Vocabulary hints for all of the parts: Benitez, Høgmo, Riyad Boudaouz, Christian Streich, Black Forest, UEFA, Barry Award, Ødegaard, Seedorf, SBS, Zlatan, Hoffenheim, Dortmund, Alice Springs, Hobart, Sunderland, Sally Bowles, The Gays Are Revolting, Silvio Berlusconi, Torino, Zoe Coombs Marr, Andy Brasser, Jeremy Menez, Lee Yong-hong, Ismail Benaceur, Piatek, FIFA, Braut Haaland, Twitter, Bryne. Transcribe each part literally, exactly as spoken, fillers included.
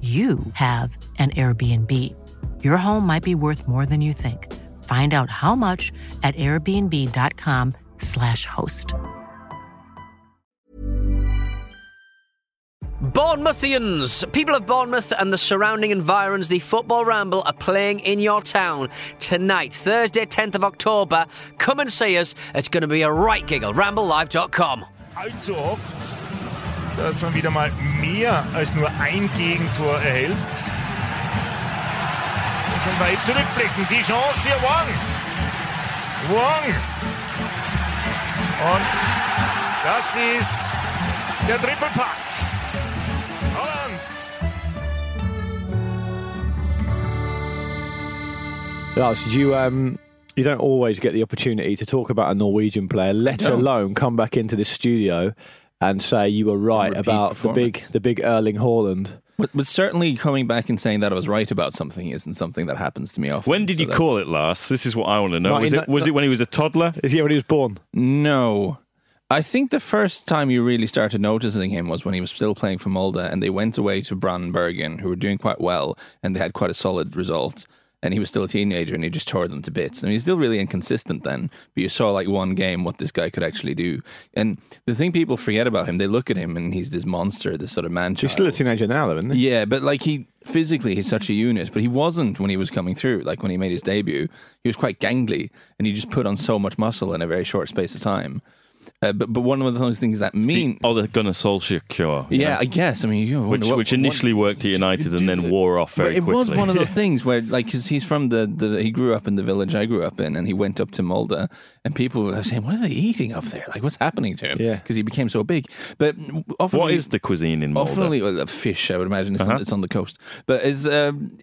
you have an Airbnb. Your home might be worth more than you think. Find out how much at airbnb.com slash host. Bournemouthians, people of Bournemouth and the surrounding environs, the Football Ramble are playing in your town tonight, Thursday, tenth of October. Come and see us. It's going to be a right giggle. ramble live dot com. Also oft, dass man wieder mal mehr als nur ein Gegentor erhält. Und wenn wir jetzt zurückblicken, die Chance für Wang. Wang. Und das ist der Triple Pack. Holland. Lars, did you, um, you don't always get the opportunity to talk about a Norwegian player, let no. alone come back into the studio and say you were right about the big the big Erling Haaland. But, but certainly coming back and saying that I was right about something isn't something that happens to me often. When did so you that's... call it last? This is what I want to know. Was, it, was it when he was a toddler? Is it when he was born? No. I think the first time you really started noticing him was when he was still playing for Molde, and they went away to Brandenburgen, who were doing quite well, and they had quite a solid result. And he was still a teenager and he just tore them to bits. I mean, he's still really inconsistent then, but you saw like one game what this guy could actually do. And the thing people forget about him, they look at him and he's this monster, this sort of man-child. He's still a teenager now though, isn't he? Yeah, but like he, physically he's such a unit, but he wasn't when he was coming through. Like when he made his debut, he was quite gangly and he just put on so much muscle in a very short space of time. Uh, but but one of those things that mean it's the Ole Gunnar Solskjær cure. Yeah, know? I guess. I mean, you know, which what, which initially what, worked at United and then that? wore off very but it quickly. It was one of those things where, like, because he's from the, the he grew up in the village I grew up in, and he went up to Molde, and people were saying, "What are they eating up there? Like, what's happening to him?" Yeah, because he became so big. But often, what is the cuisine in Molde? Often, well, fish. I would imagine it's, uh-huh. on, it's on the coast. But it's um,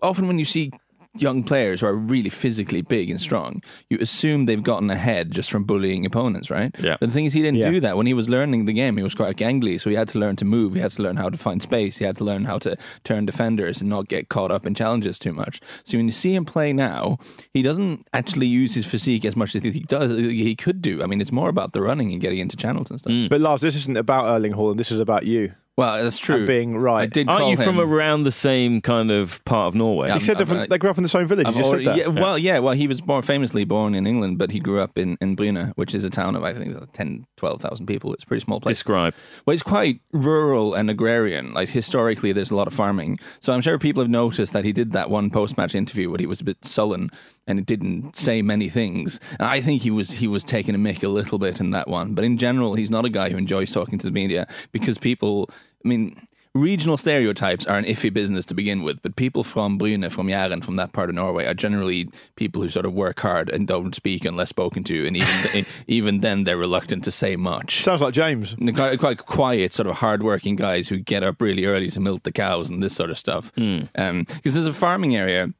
often when you see young players who are really physically big and strong, you assume they've gotten ahead just from bullying opponents, right? Yeah. But the thing is, he didn't yeah. do that. When he was learning the game, he was quite gangly, so he had to learn to move, he had to learn how to find space, he had to learn how to turn defenders and not get caught up in challenges too much. So when you see him play now, he doesn't actually use his physique as much as he does. He could do. I mean, it's more about the running and getting into channels and stuff. Mm. But Lars, this isn't about Erling Haaland, this is about you. Well, that's true. And being right. I did Aren't you him. from around the same kind of part of Norway? He said from, they grew up in the same village. I've you just already, said that. Yeah, well, yeah. Well, he was born, famously born in England, but he grew up in, in Bryne, which is a town of, I think, ten, twelve thousand people. It's a pretty small place. Describe. Well, it's quite rural and agrarian. Like, historically, there's a lot of farming. So I'm sure people have noticed that he did that one post-match interview where he was a bit sullen and it didn't say many things. And I think he was he was taking a mick a little bit in that one. But in general, he's not a guy who enjoys talking to the media because people... I mean, Regional stereotypes are an iffy business to begin with, but people from Bryne, from Jæren, from that part of Norway are generally people who sort of work hard and don't speak unless spoken to, and even th- even then they're reluctant to say much. Sounds like James. Quite, quite quiet, sort of hard-working guys who get up really early to milk the cows and this sort of stuff. Mm. Um, because there's a farming area,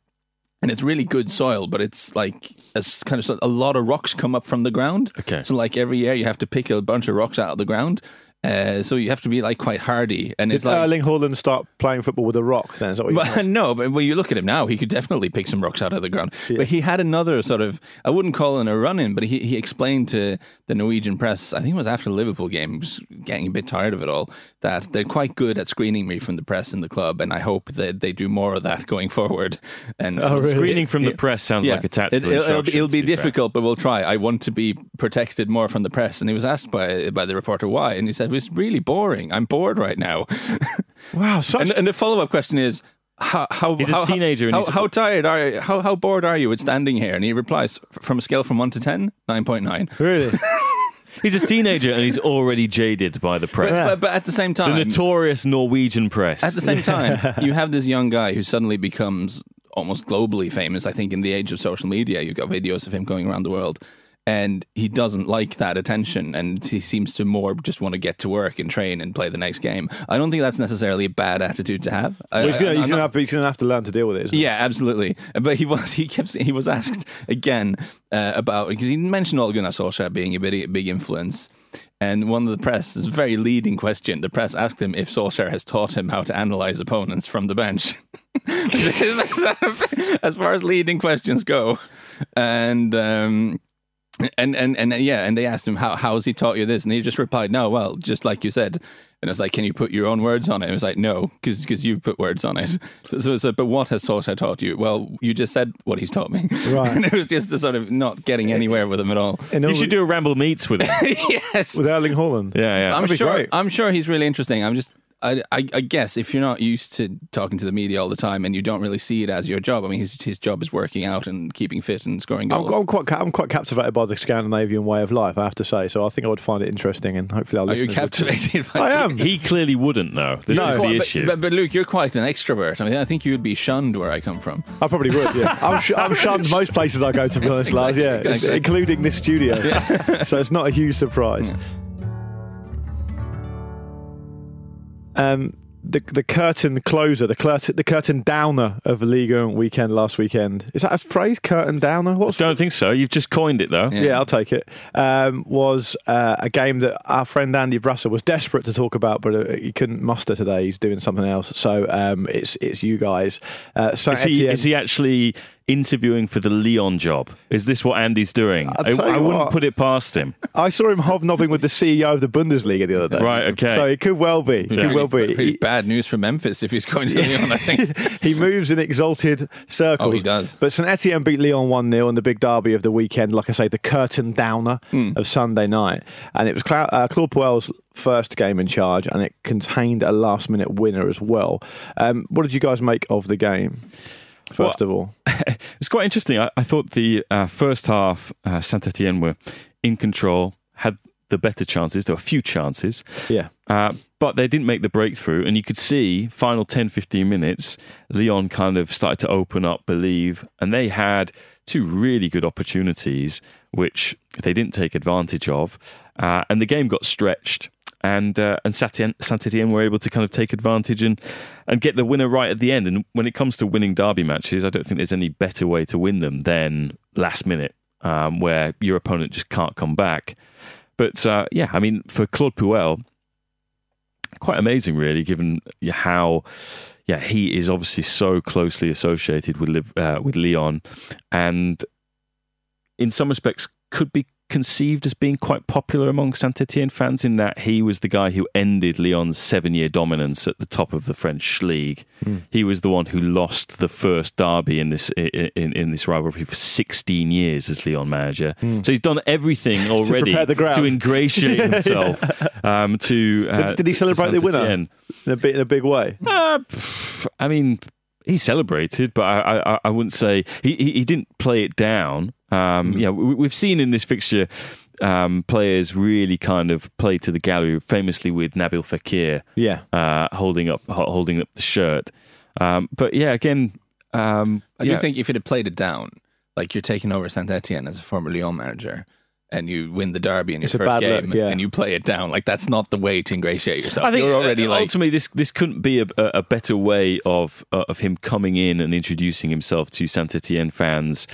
and it's really good soil, but it's like as kind of a lot of rocks come up from the ground. Okay. So like every year you have to pick a bunch of rocks out of the ground. Uh, so you have to be like quite hardy. And did it's like, Erling Haaland start playing football with a rock then? Is that what but, no, but when you look at him now, he could definitely pick some rocks out of the ground. Yeah. But he had another sort of, I wouldn't call it a run-in, but he, he explained to the Norwegian press, I think it was after the Liverpool game, getting a bit tired of it all, that they're quite good at screening me from the press and the club, and I hope that they do more of that going forward. And oh, really? Screening from it, the press sounds yeah, like a tactical it, instruction. It'll, it'll, it'll be, be difficult, fair. But we'll try. I want to be protected more from the press. And he was asked by by the reporter why, and he said, it's really boring. I'm bored right now. Wow! Such... And, and the follow-up question is, how how he's how, a teenager how, and he's how, a... how tired are you? How how bored are you with standing here? And he replies, from a scale from one to ten, nine point nine. Really? He's a teenager and he's already jaded by the press. But, but, but at the same time, the notorious Norwegian press. At the same time, you have this young guy who suddenly becomes almost globally famous. I think in the age of social media, you've got videos of him going around the world. And he doesn't like that attention, and he seems to more just want to get to work and train and play the next game. I don't think that's necessarily a bad attitude to have. Well, he's going to have, have to learn to deal with it. Isn't yeah, he? Absolutely. But he was he kept he was asked again uh, about, because he mentioned Ole Gunnar Solskjær being a big, big influence. And one of the press, is a very leading question, the press asked him if Solskjaer has taught him how to analyse opponents from the bench. As far as leading questions go. And... Um, And, and and yeah, and they asked him, how how has he taught you this? And he just replied, no, well, just like you said. And it's like, can you put your own words on it? And it was like, no, because you've put words on it. So, so, but what has Solskjaer taught you? Well, you just said what he's taught me. Right. And it was just the sort of not getting anywhere with him at all. And you should do a Ramble Meets with him. Yes. With Erling Haaland. Yeah, yeah. I'm sure, I'm sure he's really interesting. I'm just... I, I guess if you're not used to talking to the media all the time and you don't really see it as your job, I mean, his his job is working out and keeping fit and scoring goals. I'm, I'm quite I'm quite captivated by the Scandinavian way of life, I have to say. So I think I would find it interesting, and hopefully I'll. Are you captivated? By I am. He clearly wouldn't, though. This no. is the well, but, issue. But, but Luke, you're quite an extrovert. I mean, I think you'd be shunned where I come from. I probably would. Yeah, I'm, sh- I'm shunned most places I go, to be honest, Lars. Yeah, exactly. Including this studio. Yeah. So it's not a huge surprise. Yeah. Um, the the curtain closer, the curtain the curtain downer of Liga weekend last weekend. Is that a phrase? Curtain downer? What's I don't it? think so. You've just coined it though. Yeah, yeah I'll take it. Um, was uh, a game that our friend Andy Brasser was desperate to talk about, but uh, he couldn't muster today. He's doing something else. So um, it's it's you guys. Uh, so is he, is he actually interviewing for the Leon job? Is this what Andy's doing? I, I wouldn't what, put it past him. I saw him hobnobbing with the C E O of the Bundesliga the other day. Right, okay. So it could well be. It yeah. could well be. Pretty bad news for Memphis if he's going to Leon, I think. He moves in exalted circles. Oh, he does. But Saint-Étienne beat Lyon one nil in the big derby of the weekend, like I say, the curtain downer mm. of Sunday night. And it was Cla- uh, Claude Puel's first game in charge, and it contained a last-minute winner as well. Um, what did you guys make of the game? First well, of all, it's quite interesting. I, I thought the uh, first half, uh, Saint-Étienne were in control, had the better chances. There were a few chances. Yeah. Uh, but they didn't make the breakthrough. And you could see, final ten, fifteen minutes, Lyon kind of started to open up, believe. And they had two really good opportunities, which they didn't take advantage of. Uh, and the game got stretched. And uh, and Saint-Étienne were able to kind of take advantage and, and get the winner right at the end. And when it comes to winning derby matches, I don't think there's any better way to win them than last minute, um, where your opponent just can't come back. But uh, yeah, I mean, for Claude Puel, quite amazing really, given how yeah he is obviously so closely associated with uh, with Lyon, and in some respects could be conceived as being quite popular among Saint-Étienne fans, in that he was the guy who ended Lyon's seven-year dominance at the top of the French league. Mm. He was the one who lost the first derby in this in, in this rivalry for sixteen years as Lyon manager. Mm. So he's done everything already to, to ingratiate himself. yeah. um, to uh, did, did he celebrate the winner in a bit in a big way? Uh, pff, I mean, he celebrated, but I I, I wouldn't say he, he he didn't play it down. Um, yeah, we've seen in this fixture um, players really kind of play to the gallery, famously with Nabil Fekir, yeah, uh, holding up holding up the shirt. Um, but yeah, again, um, I yeah. do think if it had played it down, like you're taking over Saint-Étienne as a former Lyon manager, and you win the derby in your it's first game, look, yeah. and you play it down. Like, that's not the way to ingratiate yourself. I think You're already uh, like ultimately this this couldn't be a, a better way of uh, of him coming in and introducing himself to Saint-Étienne fans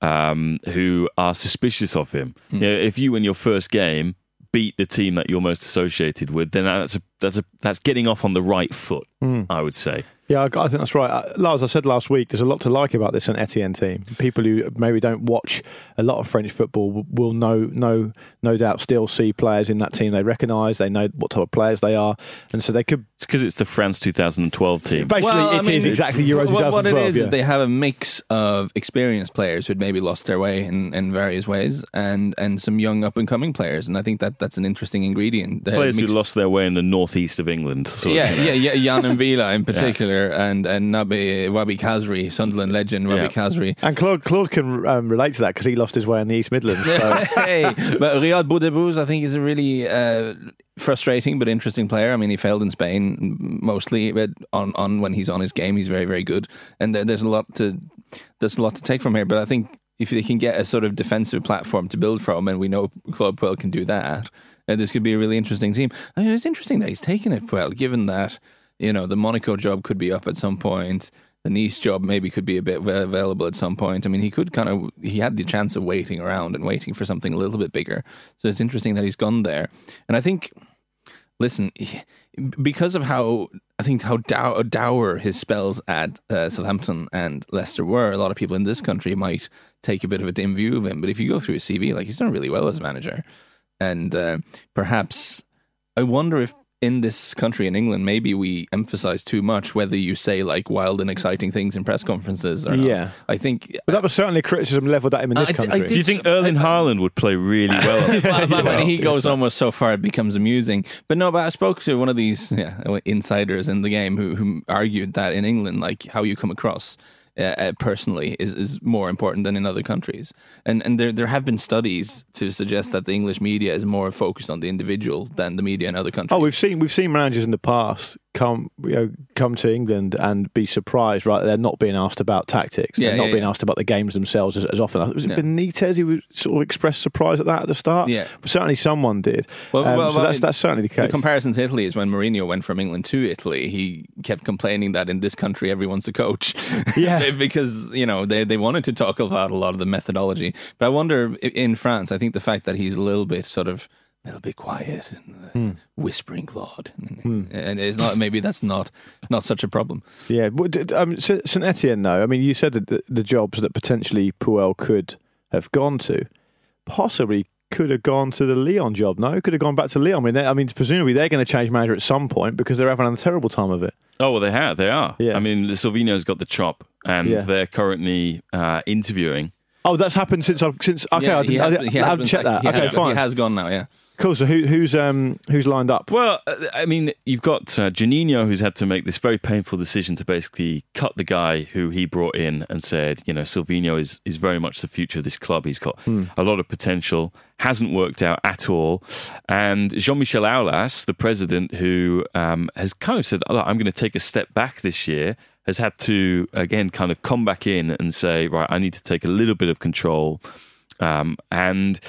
um, who are suspicious of him. Mm. You know, if you win your first game, beat the team that you're most associated with, then that's a, that's a, that's getting off on the right foot, mm. I would say. Yeah, I think that's right. Lars, I said last week, there's a lot to like about this Saint-Étienne team. People who maybe don't watch a lot of French football will no, no, no doubt still see players in that team they recognise. They know what type of players they are. And so they could... It's because it's the France twenty twelve team. Basically, well, it I mean, is exactly Euro twenty twelve. What it is yeah. is they have a mix of experienced players who'd maybe lost their way in, in various ways and, and some young up-and-coming players. And I think that that's an interesting ingredient. They players who lost their way in the northeast of England. Sort yeah, of, you know. yeah, yeah. Jan and Villa in particular. yeah. And and Nabi, Wahbi Khazri, Sunderland legend Wahbi yeah. Khazri, and Claude Claude can um, relate to that because he lost his way in the East Midlands. So. hey, but Riyad Boudaouz, I think, is a really uh, frustrating but interesting player. I mean, he failed in Spain mostly, but on, on when he's on his game, he's very very good. And there, there's a lot to there's a lot to take from here. But I think if they can get a sort of defensive platform to build from, and we know Claude Puel can do that, uh, this could be a really interesting team. I mean, it's interesting that he's taken it well, given that. You know, the Monaco job could be up at some point. The Nice job maybe could be a bit available at some point. I mean, he could kind of, he had the chance of waiting around and waiting for something a little bit bigger. So it's interesting that he's gone there. And I think, listen, because of how, I think how dow- dour his spells at uh, Southampton and Leicester were, a lot of people in this country might take a bit of a dim view of him. But if you go through his C V, like, he's done really well as a manager. And uh, perhaps, I wonder if, in this country, in England, maybe we emphasize too much whether you say like wild and exciting things in press conferences or not. Yeah. I think... But that was certainly criticism leveled at him in this I country. D- Do you think so, Erling Haaland would play really well? well, well when he goes almost so far, it becomes amusing. But no, but I spoke to one of these yeah, insiders in the game who, who argued that in England, like how you come across uh, personally is, is more important than in other countries. And and there there have been studies to suggest that the English media is more focused on the individual than the media in other countries. Oh, we've seen we've seen managers in the past come you know, come to England and be surprised, right? They're not being asked about tactics. Yeah, they're not yeah, being yeah. asked about the games themselves as, as often. Was it yeah. Benitez who sort of expressed surprise at that at the start? Yeah. But certainly someone did. Well, um, well so well, that's, I mean, that's certainly the case. The comparison to Italy is when Mourinho went from England to Italy, he kept complaining that in this country everyone's a coach. Yeah. Because, you know, they, they wanted to talk about a lot of the methodology. But I wonder, in France, I think the fact that he's a little bit sort of, a little bit quiet and uh, mm. whispering Claude. Mm. And it's not, maybe that's not, not such a problem. Yeah. Um, Saint-Étienne, though, I mean, you said that the, the jobs that potentially Puel could have gone to, possibly could have gone to the Leon job, no? Could have gone back to Leon. I mean, they, I mean presumably they're going to change manager at some point because they're having a terrible time of it. Oh, well, they have. They are. Yeah. I mean, Sylvinho's got the chop and yeah. they're currently uh, interviewing. Oh, that's happened since I've... Since, okay, yeah, I, didn't, has, I, didn't, I haven't checked like, that. Okay, has, fine. He has gone now, yeah. Cool, so who, who's um, who's lined up? Well, I mean, you've got uh, Juninho, who's had to make this very painful decision to basically cut the guy who he brought in and said, you know, Sylvinho is, is very much the future of this club. He's got hmm. a lot of potential, hasn't worked out at all. And Jean-Michel Aulas, the president, who um, has kind of said, oh, I'm going to take a step back this year, has had to, again, kind of come back in and say, right, I need to take a little bit of control. Um, and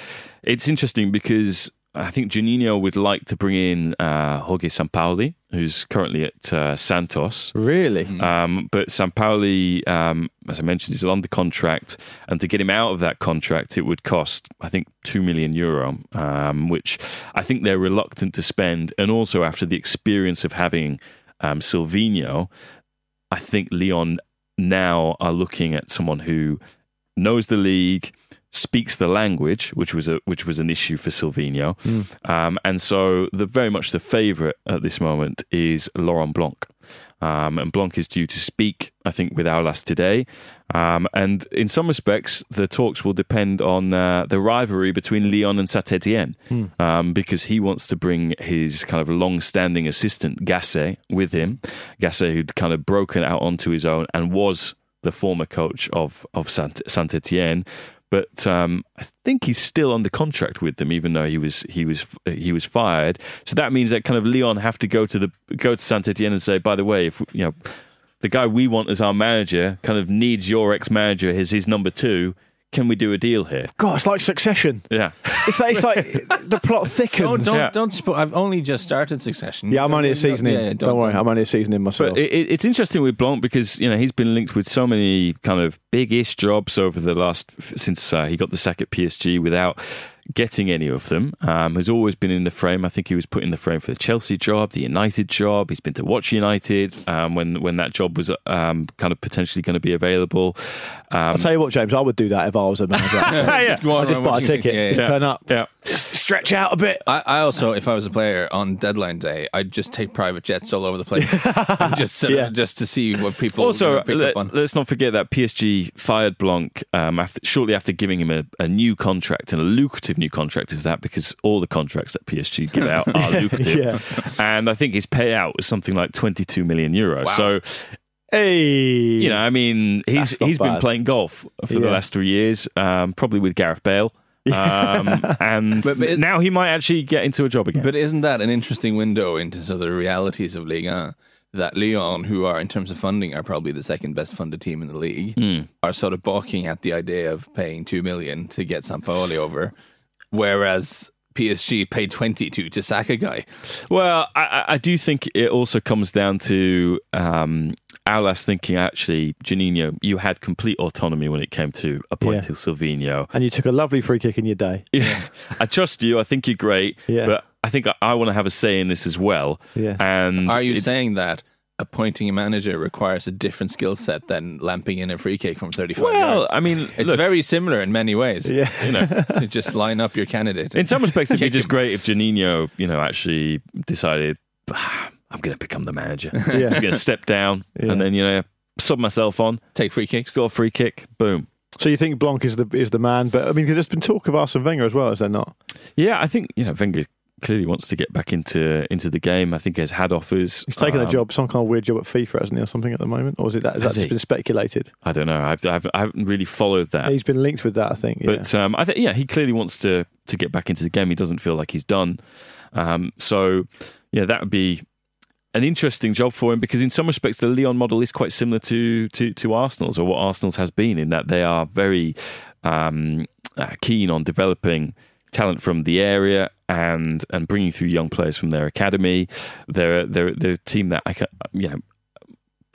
it's interesting because... I think Juninho would like to bring in uh, Jorge Sampaoli, who's currently at uh, Santos. Really? Um, but Sampaoli, um, as I mentioned, is under contract. And to get him out of that contract, it would cost, I think, two million euro, um, which I think they're reluctant to spend. And also after the experience of having um, Sylvinho, I think Lyon now are looking at someone who knows the league, speaks the language, which was a which was an issue for Sylvinho, mm. um, and so the very much the favourite at this moment is Laurent Blanc, um, and Blanc is due to speak, I think, with Aulas today, um, and in some respects the talks will depend on uh, the rivalry between Lyon and Saint-Étienne, mm. um, because he wants to bring his kind of long-standing assistant Gassé with him, Gassé who'd kind of broken out onto his own and was the former coach of of Saint- Saint-Étienne. But um, I think he's still under contract with them, even though he was he was he was fired. So that means that kind of Leon have to go to the go to Saint-Étienne and say, by the way, if you know the guy we want as our manager kind of needs your ex-manager as his number two. Can we do a deal here? God, it's like Succession. Yeah, it's like it's like the plot thickens. Don't don't, yeah. don't spo- I've only just started Succession. Yeah, I'm only a season in. Yeah, yeah, don't, don't worry, don't. I'm only a season in myself. But it, it's interesting with Blanc because you know he's been linked with so many kind of big-ish jobs over the last since uh, he got the sack at P S G without getting any of them. Um, has always been in the frame. I think he was put in the frame for the Chelsea job, the United job. He's been to watch United um, when when that job was um, kind of potentially going to be available. Um, I'll tell you what, James, I would do that if I was a manager. yeah, yeah. I'd just buy a ticket, yeah, yeah. just yeah. turn up, yeah. just stretch out a bit. I, I also, if I was a player on deadline day, I'd just take private jets all over the place and just yeah. just to see what people also pick let, up on. Let's not forget that P S G fired Blanc um, after, shortly after giving him a, a new contract and a lucrative new contract is that because all the contracts that P S G give out are lucrative yeah. and I think his payout was something like twenty-two million euros wow. so hey you know I mean he's he's bad. been playing golf for yeah. the last three years, um, probably with Gareth Bale um, and but, but it, now he might actually get into a job again. But isn't that an interesting window into sort of the realities of Ligue one, that Lyon, who are in terms of funding are probably the second best funded team in the league, mm. are sort of balking at the idea of paying two million to get Sampaoli over, whereas P S G paid twenty-two to sack a guy. Well, I, I do think it also comes down to um, Aulas thinking, actually, Juninho, you had complete autonomy when it came to appointing yeah. Sylvinho. And you took a lovely free kick in your day. Yeah. I trust you. I think you're great. Yeah. But I think I, I want to have a say in this as well. Yeah. And are you saying that appointing a manager requires a different skill set than lamping in a free kick from thirty-five well, yards? Well, I mean, it's look, very similar in many ways. Yeah. You know, to just line up your candidate. In some respects, it'd be just him. Great if Juninho, you know, actually decided, ah, I'm going to become the manager. Yeah. I'm going to step down yeah. and then, you know, sub myself on, take free kicks, score a free kick, boom. So you think Blanc is the is the man? But I mean, there's been talk of Arsene Wenger as well, is there not? Yeah, I think you know Wenger clearly wants to get back into into the game. I think he's had offers. He's taken um, a job, some kind of weird job at FIFA, hasn't he, or something at the moment? Or is it that has that just he? been speculated? I don't know. I, I, haven't, I haven't really followed that. He's been linked with that, I think. Yeah. But um, I think yeah, he clearly wants to to get back into the game. He doesn't feel like he's done. Um, so yeah, that would be an interesting job for him, because in some respects the Lyon model is quite similar to to, to Arsenal's, or what Arsenal's has been, in that they are very um, uh, keen on developing talent from the area and and bringing through young players from their academy. They're they're they're a team that I can, you know,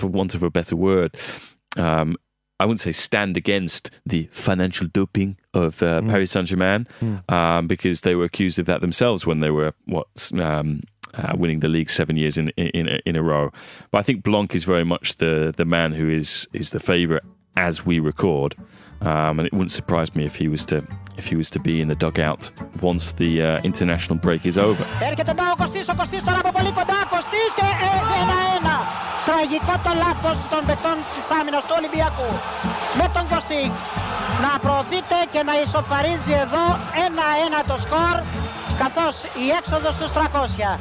for want of a better word, um, I wouldn't say stand against the financial doping of uh, mm. Paris Saint-Germain, mm. um, because they were accused of that themselves when they were what um, uh, winning the league seven years in in in a row. But I think Blanc is very much the the man who is is the favourite as we record. Um, and it wouldn't surprise me if he was to if he was to be in the dugout once the uh, international break is over. Τραγικό το λάθος των παικτών της άμυνας του Ολυμπιακού. Με τον Κωστή να προωθείται και να ισοφαρίζει εδώ ένα ένα το σκορ, καθώς η έξοδος στους τριακόσια.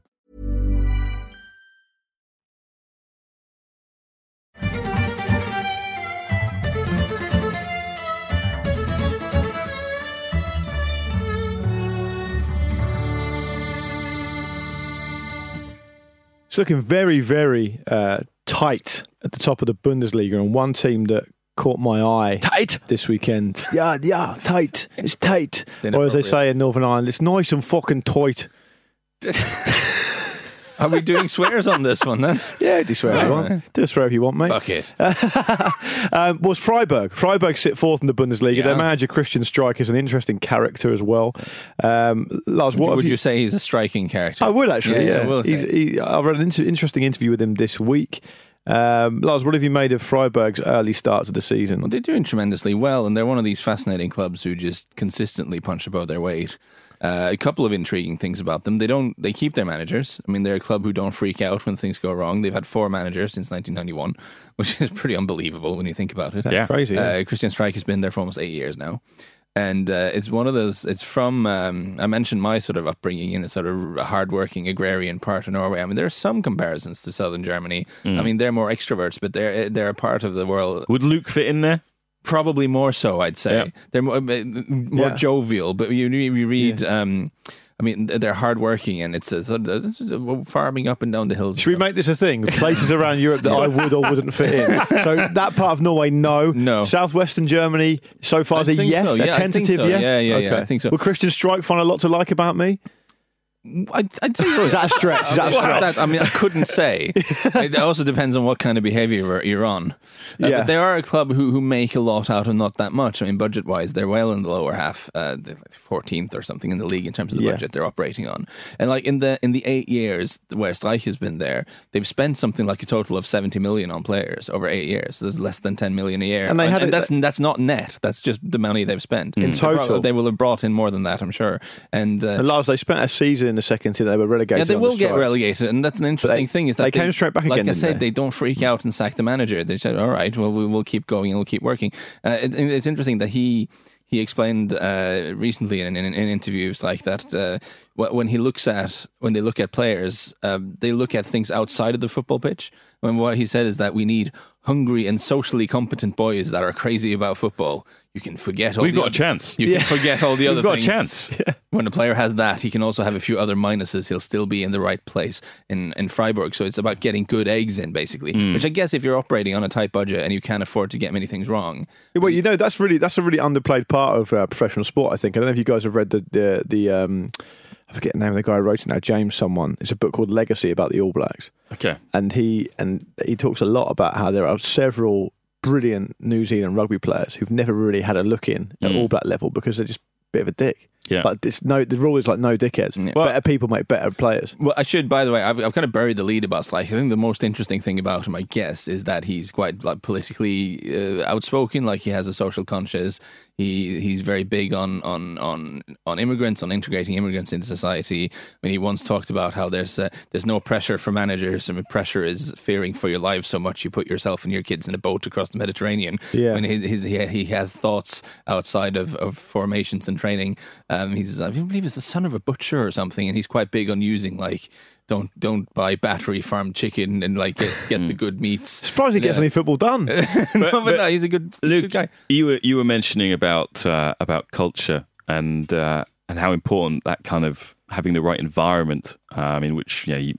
It's looking very, very uh, tight at the top of the Bundesliga, and one team that caught my eye tight this weekend. Yeah, yeah, tight. It's tight. Or as they say in Northern Ireland, it's nice and fucking tight. Are we doing swears on this one then? Yeah, do swear if you want. Do swear if you want, mate. Fuck it. um, was Freiburg. Freiburg sit fourth in the Bundesliga. Yeah. Their manager, Christian Streich, is an interesting character as well. Um, Lars, what Would you, you say he's a striking character? I would, actually, yeah. yeah. I will he's, he, I've read an inter- interesting interview with him this week. Um, Lars, what have you made of Freiburg's early start to the season? Well, they're doing tremendously well, and they're one of these fascinating clubs who just consistently punch above their weight. Uh, a couple of intriguing things about them. They don't. They keep their managers. I mean, they're a club who don't freak out when things go wrong. They've had four managers since nineteen ninety-one, which is pretty unbelievable when you think about it. That's yeah, crazy. Yeah. Uh, Christian Streich has been there for almost eight years now. And uh, it's one of those, it's from, um, I mentioned my sort of upbringing in a sort of hardworking agrarian part of Norway. I mean, there are some comparisons to southern Germany. Mm. I mean, they're more extroverts, but they're, they're a part of the world. Would Luke fit in there? Probably more so, I'd say. Yeah. They're more, more yeah. jovial, but you, you read... Yeah. Um, I mean, they're hardworking, and it's a, farming up and down the hills. Should we make this a thing? Places around Europe that I would or wouldn't fit in. So that part of Norway, no. No. Southwestern Germany, so far, a yes, so. Yeah, a tentative so. yes. Yeah, yeah, okay. yeah, I think so. Will Christian Streich find a lot to like about me? I'd, I'd say is that a stretch? Is that a stretch? That, I mean, I couldn't say. It also depends on what kind of behaviour you're on. Uh, yeah. But they are a club who who make a lot out of not that much. I mean, budget wise, they're well in the lower half, uh, they're like fourteenth or something in the league in terms of the yeah. budget they're operating on. And like in the in the eight years where Streich has been there, they've spent something like a total of seventy million on players over eight years. So there's less than ten million a year, and, they and, had and it, that's that's not net. That's just the money they've spent in total. Brought, they will have brought in more than that, I'm sure. And uh, and Lars, they spent a season. In the second tier, they were relegated. Yeah, they will the get relegated, and that's an interesting they, thing. Is that they, they came straight back like again? Like I said, they? they don't freak out and sack the manager. They said, "All right, well, we will keep going and we'll keep working." Uh, it, it's interesting that he he explained uh, recently in, in, in interviews like that uh, when he looks at when they look at players, um, they look at things outside of the football pitch. And what he said is that we need hungry and socially competent boys that are crazy about football. You can forget all We've the got other, a chance. You yeah. can forget all the other We've things. We've got a chance. Yeah. When a player has that, he can also have a few other minuses. He'll still be in the right place in, in Freiburg. So it's about getting good eggs in, basically. Mm. Which I guess if you're operating on a tight budget and you can't afford to get many things wrong. Well, you know, that's really that's a really underplayed part of uh, professional sport, I think. I don't know if you guys have read the... the, the um, I forget the name of the guy who wrote it now, James someone. It's a book called Legacy about the All Blacks. Okay. And he and he talks a lot about how there are several brilliant New Zealand rugby players who've never really had a look in at mm. All Black level because they're just a bit of a dick. Yeah. Like this, no, the rule is like no dickheads. Yeah. Well, better people make better players. Well, I should, by the way, I've, I've kind of buried the lead about Slash. I think the most interesting thing about him, I guess, is that he's quite like politically uh, outspoken. Like he has a social conscience. He he's very big on on, on on immigrants, on integrating immigrants into society. I mean, he once talked about how there's uh, there's no pressure for managers. I mean, pressure is fearing for your life so much you put yourself and your kids in a boat across the Mediterranean. Yeah. I mean, he he, he has thoughts outside of, of formations and training. Um, he's I believe he's the son of a butcher or something, and he's quite big on using like. Don't don't buy battery farmed chicken and like get, get the good meats. Surprised he gets yeah. any football done. no, but, but, but no, he's a good, he's Luke, a good guy. You were you were mentioning about uh, about culture and uh, and how important that kind of having the right environment um, in which yeah you,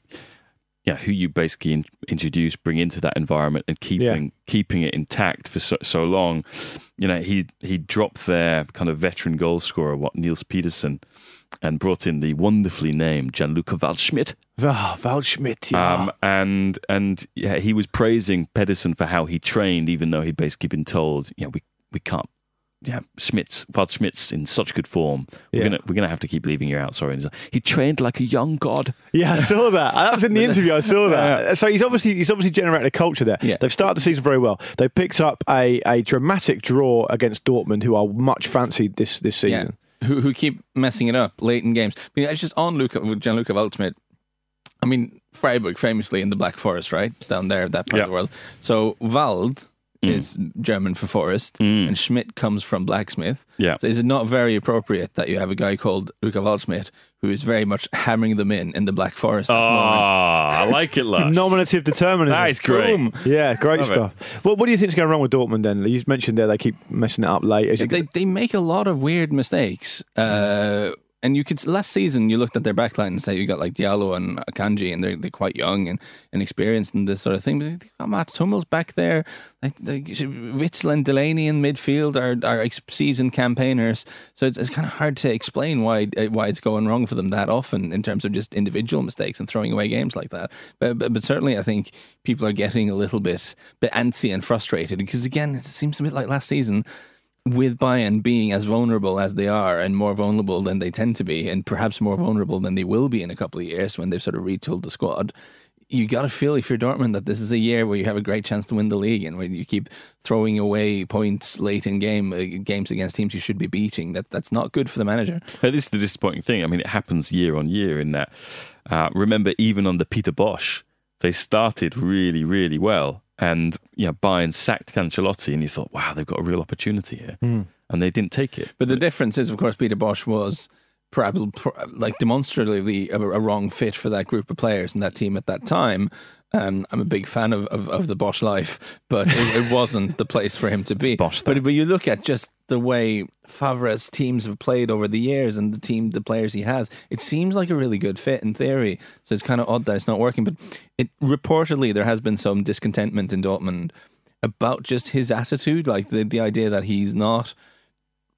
yeah who you basically in, introduce bring into that environment and keeping yeah. keeping it intact for so, so long. You know he he dropped their kind of veteran goal scorer what Nils Petersen. And brought in the wonderfully named Gianluca Waldschmidt. Oh, Waldschmidt, yeah. Um, and and yeah, he was praising Pedersen for how he trained, even though he'd basically been told, you know, we we can't. Yeah, Schmidt's, Waldschmidt's in such good form. We're yeah. gonna we're gonna have to keep leaving you out. Sorry, he trained like a young god. Yeah, I saw that. That was in the interview. I saw that. Yeah. So he's obviously he's obviously generated a culture there. Yeah. They've started the season very well. They picked up a a dramatic draw against Dortmund, who are much fancied this this season. Yeah. Who who keep messing it up late in games. I mean, it's just on Luca, Gianluca Waldschmidt. I mean, Freiburg famously in the Black Forest, right? Down there, that part yeah. of the world. So Wald mm. is German for forest, mm. and Schmidt comes from blacksmith. Yeah. So is it not very appropriate that you have a guy called Luca Waldschmidt who is very much hammering them in in the Black Forest at oh, the moment? I like it, Lush. Nominative determinism. That is great. Boom. Yeah, great Love stuff. It. Well, what do you think is going wrong with Dortmund then? You mentioned there they keep messing it up late. Is yeah, it... They, they make a lot of weird mistakes. Uh, and you could, last season you looked at their backline and say you got like Diallo and Akanji, and they're, they're quite young and inexperienced and this sort of thing. But they got Mats Hummels back there, like, like Witsel and Delaney in midfield are are seasoned campaigners. So it's, it's kind of hard to explain why why it's going wrong for them that often in terms of just individual mistakes and throwing away games like that. But but, but certainly I think people are getting a little bit bit antsy and frustrated because again it seems a bit like last season. With Bayern being as vulnerable as they are and more vulnerable than they tend to be and perhaps more vulnerable than they will be in a couple of years when they've sort of retooled the squad, you got to feel if you're Dortmund that this is a year where you have a great chance to win the league, and when you keep throwing away points late in game uh, games against teams you should be beating, that that's not good for the manager. This is the disappointing thing. I mean, it happens year on year in that. Uh, remember, even under Peter Bosz, they started really, really well. And you know, Bayern sacked Cancelotti, and you thought, wow, they've got a real opportunity here. Mm. And they didn't take it. But the difference is, of course, Peter Bosz was perhaps like demonstrably a, a wrong fit for that group of players and that team at that time. Um, I'm a big fan of, of, of the Bosz life, but it, it wasn't the place for him to be. But when you look at just the way Favre's teams have played over the years and the team, the players he has, it seems like a really good fit in theory. So it's kind of odd that it's not working. But it reportedly there has been some discontentment in Dortmund about just his attitude, like the the idea that he's not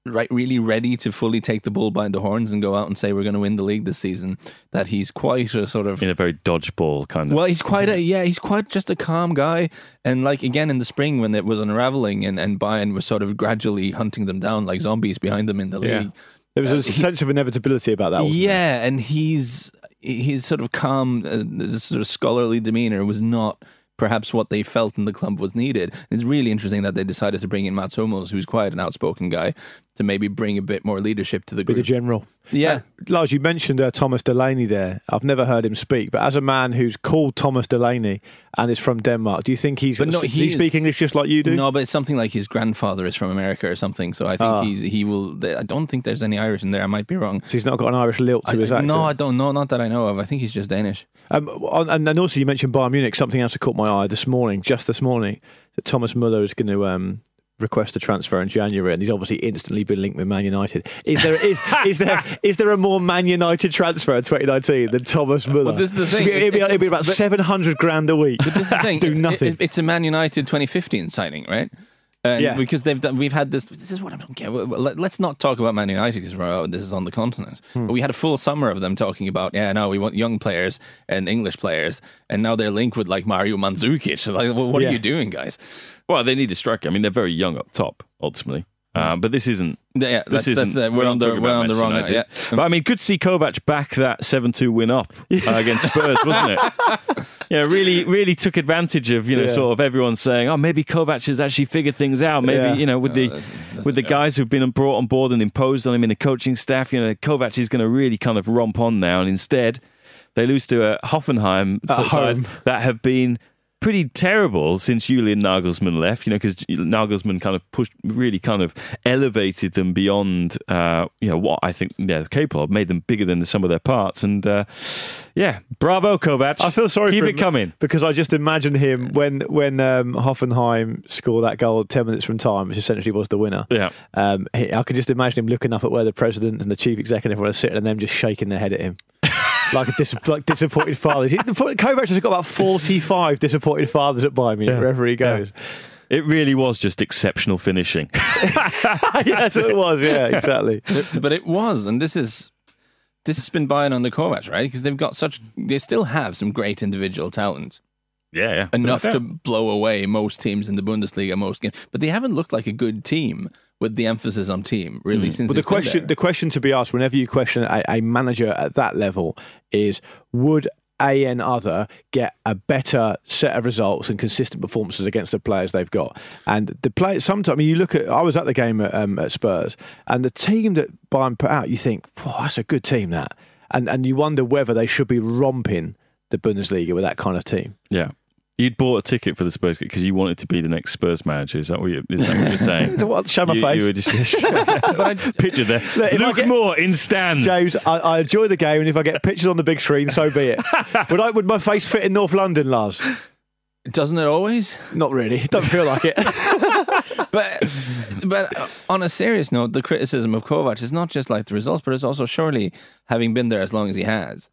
right really ready to fully take the bull by the horns and go out and say we're going to win the league this season, that he's quite a sort of in a very dodgeball kind of well he's quite a yeah he's quite just a calm guy. And like again in the spring when it was unraveling and, and Bayern was sort of gradually hunting them down like zombies behind them in the yeah. league, there was a uh, sense he, of inevitability about that, wasn't yeah there? And he's his sort of calm uh, sort of scholarly demeanor was not perhaps what they felt in the club was needed. And it's really interesting that they decided to bring in Mats Hummels, who's quite an outspoken guy, to maybe bring a bit more leadership to the group. Bigger general. Yeah. Uh, Lars, you mentioned uh, Thomas Delaney there. I've never heard him speak, but as a man who's called Thomas Delaney and is from Denmark, do you think he's going to he speak English just like you do? No, but it's something like his grandfather is from America or something, so I think ah. he's, he will... I don't think there's any Irish in there. I might be wrong. So he's not got an Irish lilt to I, his accent? No, I don't know. Not that I know of. I think he's just Danish. Um, and, and also you mentioned Bayern Munich. Something else that caught my eye this morning, just this morning, that Thomas Müller is going to... Um, request a transfer in January, and he's obviously instantly been linked with Man United. Is there is is there is there a more Man United transfer in twenty nineteen than Thomas Müller? Well, this is the thing. It'd be, it'd be about seven hundred grand a week. But this is the thing. Do it's, nothing. It, it's a Man United twenty fifteen signing, right? And yeah. Because they've done, we've had this. This is what I don't care. Let's not talk about Man United because oh, this is on the continent. Hmm. But we had a full summer of them talking about, yeah, no, we want young players and English players, and now they're linked with like Mario Mandzukic. So like, well, what yeah. are you doing, guys? Well, they need a striker. I mean, they're very young up top, ultimately. Uh, but this isn't. Yeah, this that's, isn't. That's, uh, we're, we're on the we're on the wrong night. Yeah. But I mean, good to see Kovac back that seven two win up uh, against Spurs, wasn't it? Yeah, really, really took advantage of you know yeah. sort of everyone saying, oh, maybe Kovac has actually figured things out. Maybe yeah. you know with no, the that's, that's with the guys who've been brought on board and imposed on him in the coaching staff, you know, Kovac is going to really kind of romp on now. And instead, they lose to a Hoffenheim side that have been pretty terrible since Julian Nagelsmann left, you know, because Nagelsmann kind of pushed, really kind of elevated them beyond, uh, you know, what I think they're yeah, capable of, made them bigger than the sum of their parts. And uh, yeah, bravo, Kovac. I feel sorry Keep for him. Keep it coming. Because I just imagined him when, when um, Hoffenheim scored that goal ten minutes from time, which essentially was the winner. Yeah. Um, I could just imagine him looking up at where the president and the chief executive were sitting and them just shaking their head at him. Like a dis- like disappointed fathers. Kovac has got about forty-five disappointed fathers at Bayern Munich, yeah. wherever he goes. Yeah. It really was just exceptional finishing. Yes, it was. Yeah, exactly. But, but it was, and this is this has been Bayern under Kovac, right? Because they've got such, they still have some great individual talent. Yeah, yeah. Enough to blow away most teams in the Bundesliga, most games, but they haven't looked like a good team. With the emphasis on team, really, mm. since well, the question, there. the question to be asked whenever you question a, a manager at that level is: would an other get a better set of results and consistent performances against the players they've got? And the players, sometimes I mean, you look at. I was at the game at, um, at Spurs, and the team that Bayern put out, you think, "Wow, that's a good team." That, and and you wonder whether they should be romping the Bundesliga with that kind of team. Yeah. You'd bought a ticket for the Spurs because you wanted to be the next Spurs manager. Is that what you're, is that what you're saying? What, show my you, face. You were just, but I, picture there. Look, Luke get, Moore in stands. James, I, I enjoy the game, and if I get pictures on the big screen, so be it. Would I? Would my face fit in North London, Lars? Doesn't it always? Not really. Don't feel like it. But but on a serious note, the criticism of Kovac is not just like the results, but it's also surely having been there as long as he has.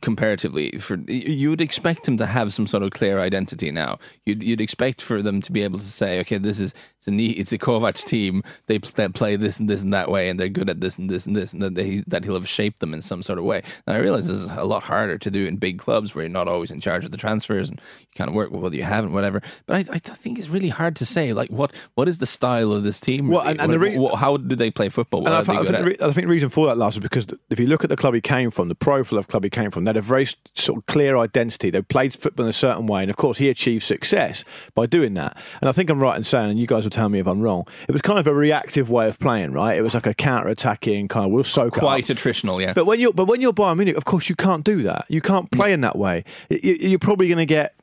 Comparatively, for you would expect him to have some sort of clear identity now. You'd you'd expect for them to be able to say, okay, this is it's a neat, it's a Kovac team. They they play this and this and that way, and they're good at this and this and this, and that they that he'll have shaped them in some sort of way. And I realize this is a lot harder to do in big clubs where you're not always in charge of the transfers and you kind of work with what you have and whatever. But I I think it's really hard to say like what what is the style of this team? Well, and, and what, the re- what, how do they play football? What and I, think, I, think, I think the reason for that last is because if you look at the club he came from, the profile of club he came from. They had a very sort of clear identity. They played football in a certain way, and of course he achieved success by doing that. And I think I'm right in saying, and you guys will tell me if I'm wrong, it was kind of a reactive way of playing, right? It was like a counter-attacking kind of, we'll soak quite it up. Attritional, yeah. But when you're but when you're Bayern Munich, of course you can't do that. You can't play in that way. You're probably going to get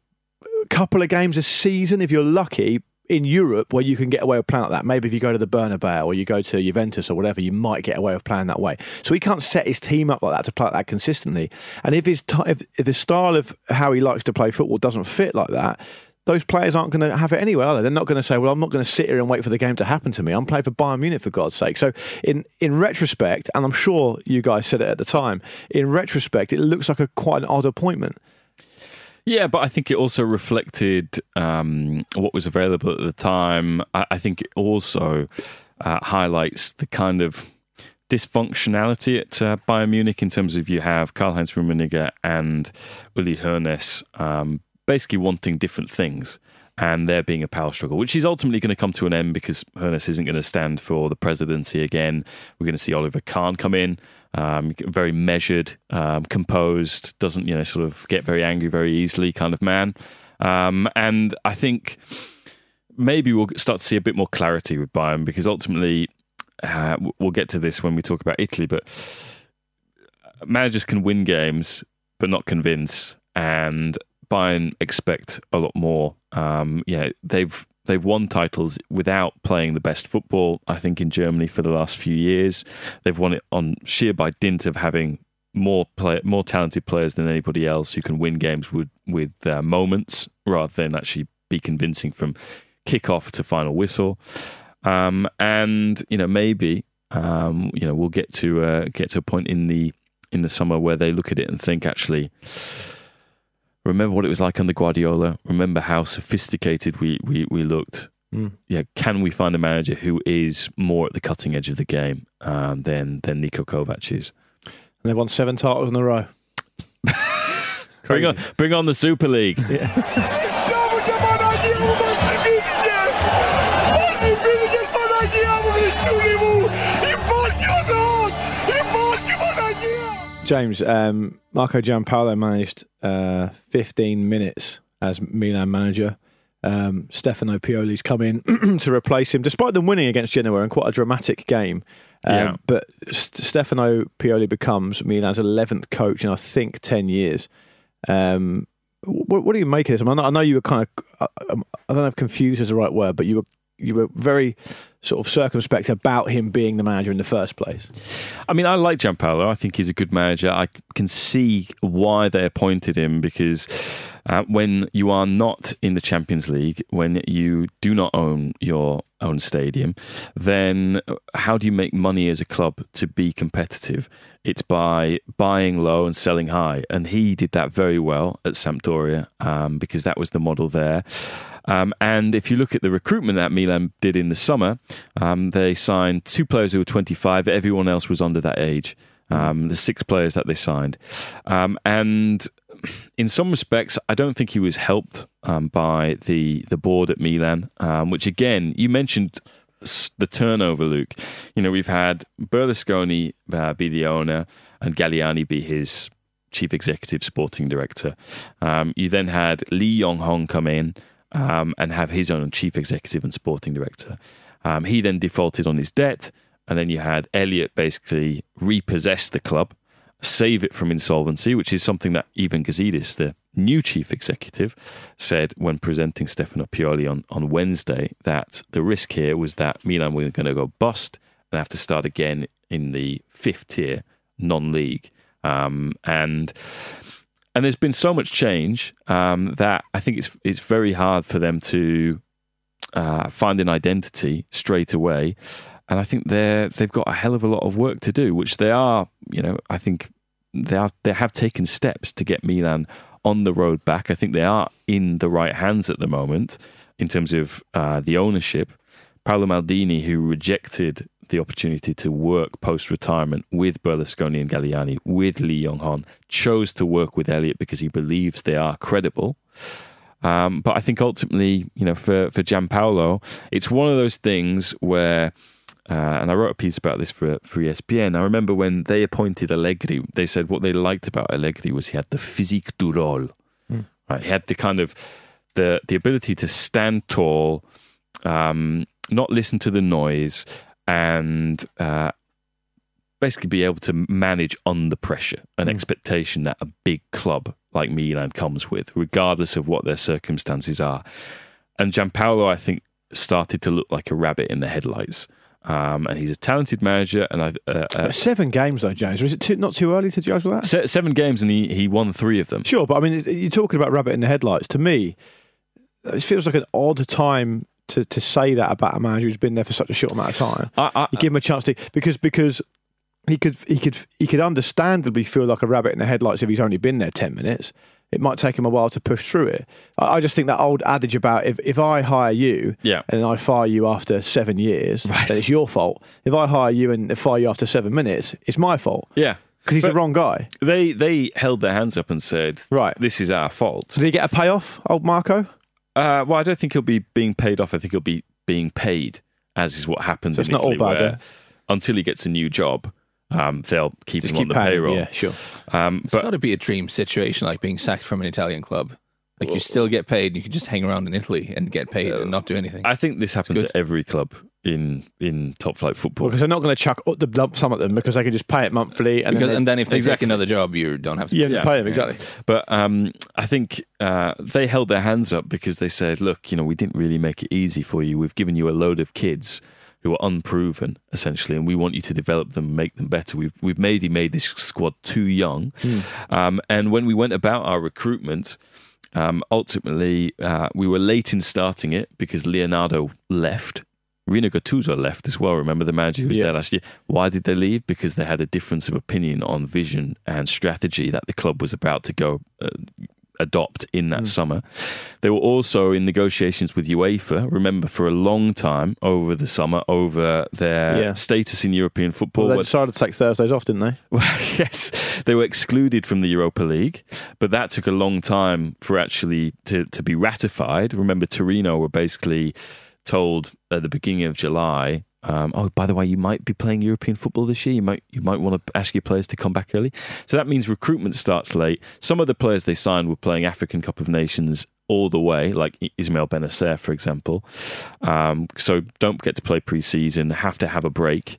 a couple of games a season if you're lucky in Europe where you can get away with playing like that. Maybe if you go to the Bernabeu or you go to Juventus or whatever, you might get away with playing that way. So he can't set his team up like that to play like that consistently. And if his t- if, if his style of how he likes to play football doesn't fit like that, those players aren't going to have it anyway, are they? They're not going to say, well, I'm not going to sit here and wait for the game to happen to me. I'm playing for Bayern Munich, for God's sake. So in, in retrospect, and I'm sure you guys said it at the time, in retrospect, it looks like a quite an odd appointment. Yeah, but I think it also reflected um, what was available at the time. I, I think it also uh, highlights the kind of dysfunctionality at uh, Bayern Munich in terms of you have Karl-Heinz Rummenigge and Uli Hoeneß um, basically wanting different things, and there being a power struggle, which is ultimately going to come to an end because Hoeneß isn't going to stand for the presidency again. We're going to see Oliver Kahn come in. Um, very measured, um, composed, doesn't, you know, sort of get very angry very easily kind of man. Um, and I think maybe we'll start to see a bit more clarity with Bayern, because ultimately uh, we'll get to this when we talk about Italy, but managers can win games but not convince, and Bayern expect a lot more. Um, yeah, they've They've won titles without playing the best football, I think, in Germany for the last few years. They've won it on sheer by dint of having more play, more talented players than anybody else who can win games with, with uh, moments rather than actually be convincing from kickoff to final whistle. Um, and, you know, maybe, um, you know, we'll get to uh, get to a point in the in the summer where they look at it and think, actually, remember what it was like under Guardiola. Remember how sophisticated we we, we looked. Mm. Yeah, can we find a manager who is more at the cutting edge of the game um, than than Niko Kovac is? And they've won seven titles in a row. bring on, bring on the Super League. Yeah. James, um, Marco Giampaolo managed uh, fifteen minutes as Milan manager. Um, Stefano Pioli's come in to replace him, despite them winning against Genoa in quite a dramatic game. Um, yeah. But St- Stefano Pioli becomes Milan's eleventh coach in, I think, ten years. Um, what, what do you make of this? I, mean, I know you were kind of, I, I don't know if confused is the right word, but you were you were very sort of circumspect about him being the manager in the first place. I mean, I like Giampaolo. I think he's a good manager. I can see why they appointed him, because uh, when you are not in the Champions League, when you do not own your own stadium, then how do you make money as a club to be competitive? It's by buying low and selling high. And he did that very well at Sampdoria um, because that was the model there. Um, and if you look at the recruitment that Milan did in the summer, um, they signed two players who were twenty-five. Everyone else was under that age. Um, the six players that they signed. Um, and in some respects, I don't think he was helped um, by the, the board at Milan, um, which again, you mentioned the turnover, Luke. You know, we've had Berlusconi uh, be the owner and Galliani be his chief executive sporting director. Um, you then had Lee Yong-hong come in Um, and have his own chief executive and sporting director. Um, he then defaulted on his debt, and then you had Elliot basically repossess the club, save it from insolvency, which is something that even Gazidis, the new chief executive, said when presenting Stefano Pioli on, on Wednesday, that the risk here was that Milan were going to go bust and have to start again in the fifth tier, non-league. Um, and... And there's been so much change um, that I think it's it's very hard for them to uh, find an identity straight away. And I think they're they've got a hell of a lot of work to do, which they are. You know, I think they are, they have taken steps to get Milan on the road back. I think they are in the right hands at the moment in terms of uh, the ownership. Paolo Maldini, who rejected the opportunity to work post-retirement with Berlusconi and Galliani, with Lee Yong-hon, chose to work with Elliott because he believes they are credible. Um, but I think ultimately, you know, for, for Giampaolo, it's one of those things where, uh, and I wrote a piece about this for, for E S P N, I remember when they appointed Allegri, they said what they liked about Allegri was he had the physique du rôle. Mm. Right? He had the kind of, the, the ability to stand tall, um, not listen to the noise, and uh, basically be able to manage under pressure, an mm. expectation that a big club like Milan comes with, regardless of what their circumstances are. And Giampaolo, I think, started to look like a rabbit in the headlights. Um, and he's a talented manager. And I, uh, uh, seven games, though, James. Or is it too, not too early to judge that? Se- seven games, and he, he won three of them. Sure, but I mean, you're talking about rabbit in the headlights. To me, it feels like an odd time to, to say that about a manager who's been there for such a short amount of time. I, I, you give him a chance to because because he could he could he could understandably feel like a rabbit in the headlights if he's only been there ten minutes. It might take him a while to push through it. I, I just think that old adage about if, if I hire you yeah. and I fire you after seven years, right. then it's your fault. If I hire you and fire you after seven minutes, it's my fault. Yeah. Because he's but the wrong guy. They they held their hands up and said, right, this is our fault. Did he get a payoff, old Marco? Uh, well, I don't think he'll be being paid off. I think he'll be being paid, as is what happens so it's in not Italy, all bad, where eh? until he gets a new job, um, they'll keep Just him keep on the paying, payroll. Yeah, sure. Um, it's got to be a dream situation, like being sacked from an Italian club. Like you still get paid, you can just hang around in Italy and get paid uh, and not do anything. I think this happens at every club in, in top flight football. Well, because they're not going to chuck up the lump sum at them because they can just pay it monthly. And, because, then, and then if they exactly. take another job, you don't have to, you have to yeah. pay them. Exactly. Yeah. But um, I think uh, they held their hands up because they said, look, you know, we didn't really make it easy for you. We've given you a load of kids who are unproven, essentially, and we want you to develop them, make them better. We've we've maybe made this squad too young. Mm. Um, and when we went about our recruitment... Um, ultimately, uh, we were late in starting it because Leonardo left. Rino Gattuso left as well. Remember the manager who was yeah. there last year? Why did they leave? Because they had a difference of opinion on vision and strategy that the club was about to go uh, adopt in that mm. summer. They were also in negotiations with UEFA, remember, for a long time over the summer, over their yeah. status in European football. Well, they decided to take Thursdays off, didn't they? Well, yes. They were excluded from the Europa League, but that took a long time for actually to, to be ratified. Remember, Torino were basically told at the beginning of July, Um, oh, by the way, you might be playing European football this year. You might you might want to ask your players to come back early. So that means recruitment starts late. Some of the players they signed were playing African Cup of Nations all the way, like Ismail Benacer, for example. Um, so don't get to play pre-season, have to have a break.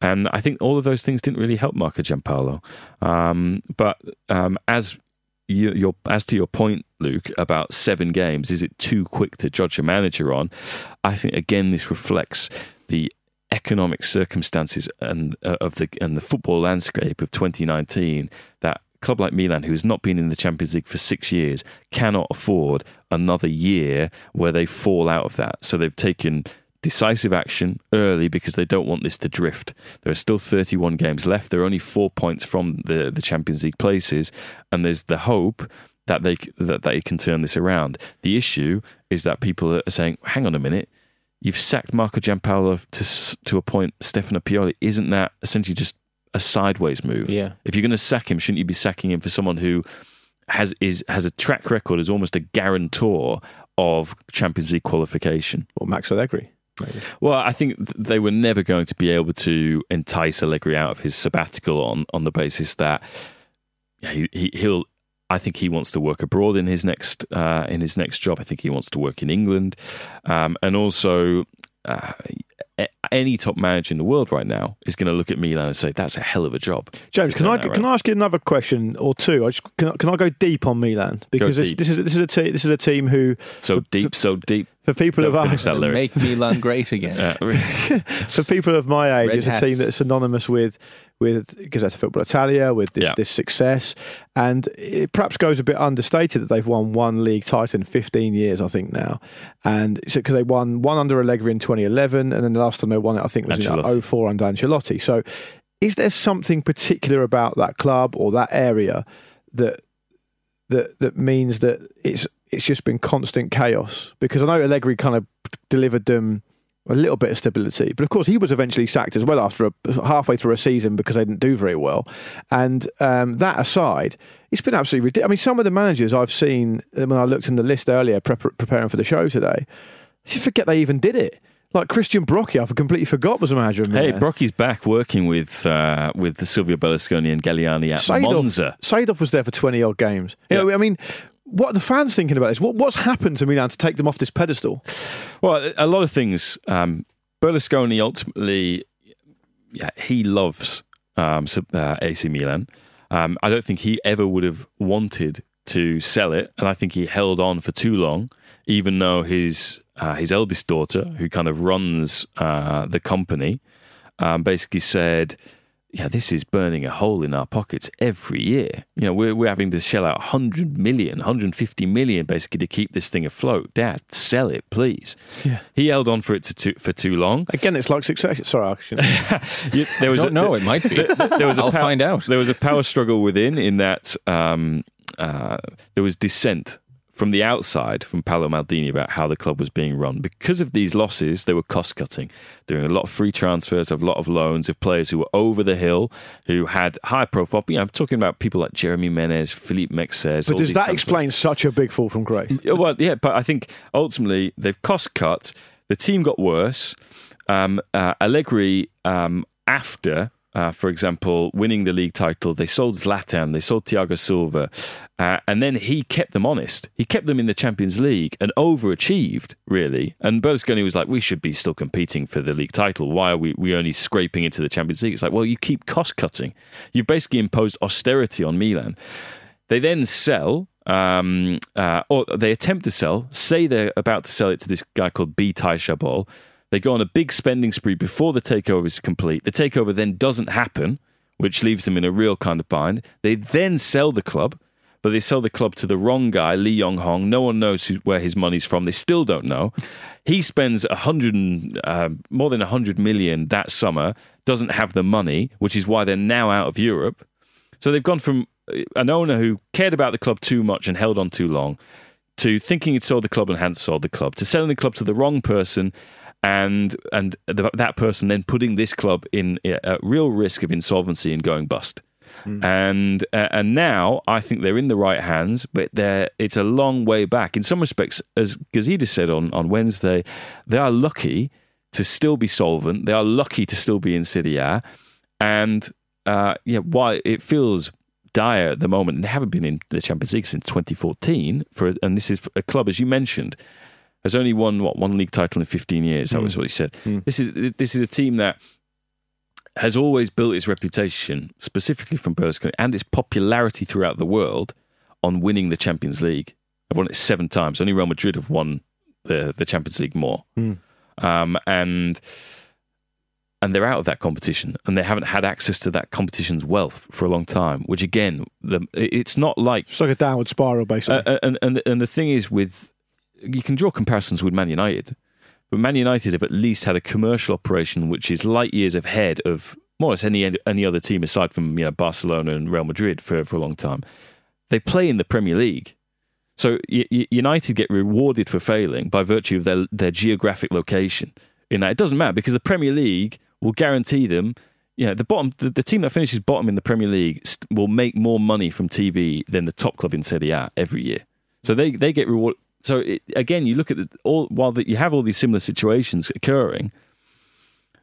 And I think all of those things didn't really help Marco Giampaolo. Um, but um, as you, your as to your point, Luke, about seven games, is it too quick to judge a manager on? I think, again, this reflects the economic circumstances and uh, of the and the football landscape of twenty nineteen, that a club like Milan, who has not been in the Champions League for six years, cannot afford another year where they fall out of that. So they've taken decisive action early because they don't want this to drift. There are still thirty-one games left. They're only four points from the, the Champions League places, and there's the hope that they that they can turn this around. The issue is that people are saying, hang on a minute, you've sacked Marco Giampaolo to to appoint Stefano Pioli. Isn't that essentially just a sideways move? Yeah. If you're going to sack him, shouldn't you be sacking him for someone who has is has a track record as almost a guarantor of Champions League qualification? Or Max Allegri. Maybe. Well, I think they were never going to be able to entice Allegri out of his sabbatical on on the basis that he, he he'll. I think he wants to work abroad in his next uh, in his next job. I think he wants to work in England, um, and also uh, any top manager in the world right now is going to look at Milan and say that's a hell of a job. James, can I can I ask you another question or two? I just can I, can I go deep on Milan because this, this is this is a te- this is a team who so deep so deep for people of our make Milan great again. uh, for people of my age, it's a team that's synonymous with with Gazzetta Football Italia, with this, yeah. this success. And it perhaps goes a bit understated that they've won one league title in fifteen years, I think, now. And it's because they won one under Allegri in twenty eleven, and then the last time they won it, I think, was Ancelotti. in oh four under Ancelotti. So is there something particular about that club or that area that that that means that it's it's just been constant chaos? Because I know Allegri kind of delivered them a little bit of stability, but of course he was eventually sacked as well after a, halfway through a season because they didn't do very well. And um, that aside, it's been absolutely ridiculous. I mean, some of the managers I've seen when I looked in the list earlier pre- preparing for the show today, I just forget they even did it. Like Christian Brocchi, I completely forgot was a manager. Hey, there. Brocchi's back working with uh, with the Silvio Berlusconi and Galliani at Seedorf, Monza. Seedorf was there for twenty odd games. Yeah. You know, I mean, what are the fans thinking about this? What, what's happened to Milan to take them off this pedestal? Well, a lot of things. Um, Berlusconi ultimately, yeah, he loves um, uh, A C Milan. Um, I don't think he ever would have wanted to sell it, and I think he held on for too long, even though his uh, his eldest daughter, who kind of runs uh, the company, um, basically said, yeah, this is burning a hole in our pockets every year. You know, we're, we're having to shell out one hundred million, one hundred fifty million, basically, to keep this thing afloat. Dad, sell it, please. Yeah. He held on for it to too, for too long. Again, it's like Succession. Sorry, I you, there was don't a, know, it might be. There was I'll a power, find out. There was a power struggle within, in that um, uh, there was dissent from the outside, from Paolo Maldini, about how the club was being run. Because of these losses, they were cost-cutting, doing a lot of free transfers, a lot of loans of players who were over the hill, who had high profile. You know, I'm talking about people like Jeremy Menez, Philippe Mexes. But does that explain such a big fall from grace? Well, yeah, but I think ultimately they've cost-cut. The team got worse. Um, uh, Allegri, um, after... Uh, for example, winning the league title, they sold Zlatan, they sold Thiago Silva, uh, and then he kept them honest. He kept them in the Champions League and overachieved, really. And Berlusconi was like, we should be still competing for the league title. Why are we, we only scraping into the Champions League? It's like, well, you keep cost-cutting. You've basically imposed austerity on Milan. They then sell, um, uh, or they attempt to sell, say they're about to sell it to this guy called Bitaï Chabol. They go on a big spending spree before the takeover is complete. The takeover then doesn't happen, which leaves them in a real kind of bind. They then sell the club, but they sell the club to the wrong guy, Lee Yong-hong. No one knows who, where his money's from. They still don't know. He spends a hundred, uh, more than one hundred million that summer, doesn't have the money, which is why they're now out of Europe. So they've gone from an owner who cared about the club too much and held on too long, to thinking he'd sold the club and hadn't sold the club, to selling the club to the wrong person, and and the, that person then putting this club in at real risk of insolvency and going bust. Mm. And uh, and now I think they're in the right hands, but they're it's a long way back. In some respects, as Gazidis said on, on Wednesday, they are lucky to still be solvent. They are lucky to still be in Serie A. And uh, yeah, while it feels dire at the moment, and they haven't been in the Champions League since twenty fourteen, for and this is a club, as you mentioned, has only won, what, one league title in fifteen years. That mm. was what he said. Mm. This is this is a team that has always built its reputation, specifically from Berlusconi, and its popularity throughout the world on winning the Champions League. I've won it seven times. Only Real Madrid have won the, the Champions League more. Mm. Um, and and they're out of that competition, and they haven't had access to that competition's wealth for a long time, which, again, the, it's not like... It's like a downward spiral, basically. Uh, and, and, and the thing is with... You can draw comparisons with Man United, but Man United have at least had a commercial operation which is light years ahead of more or less any any other team aside from, you know, Barcelona and Real Madrid for, for a long time. They play in the Premier League. So United get rewarded for failing by virtue of their, their geographic location. In that, it doesn't matter because the Premier League will guarantee them, you know, the bottom the, the team that finishes bottom in the Premier League will make more money from T V than the top club in Serie A every year. So they, they get rewarded. So it, again, you look at the, all while the, you have all these similar situations occurring.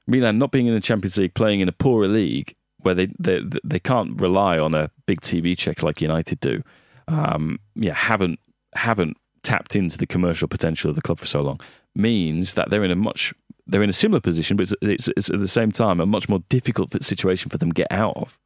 Milan not being in the Champions League, playing in a poorer league where they they, they can't rely on a big T V check like United do. Um, yeah, haven't haven't tapped into the commercial potential of the club for so long means that they're in a much they're in a similar position, but it's, it's, it's at the same time a much more difficult situation for them to get out of.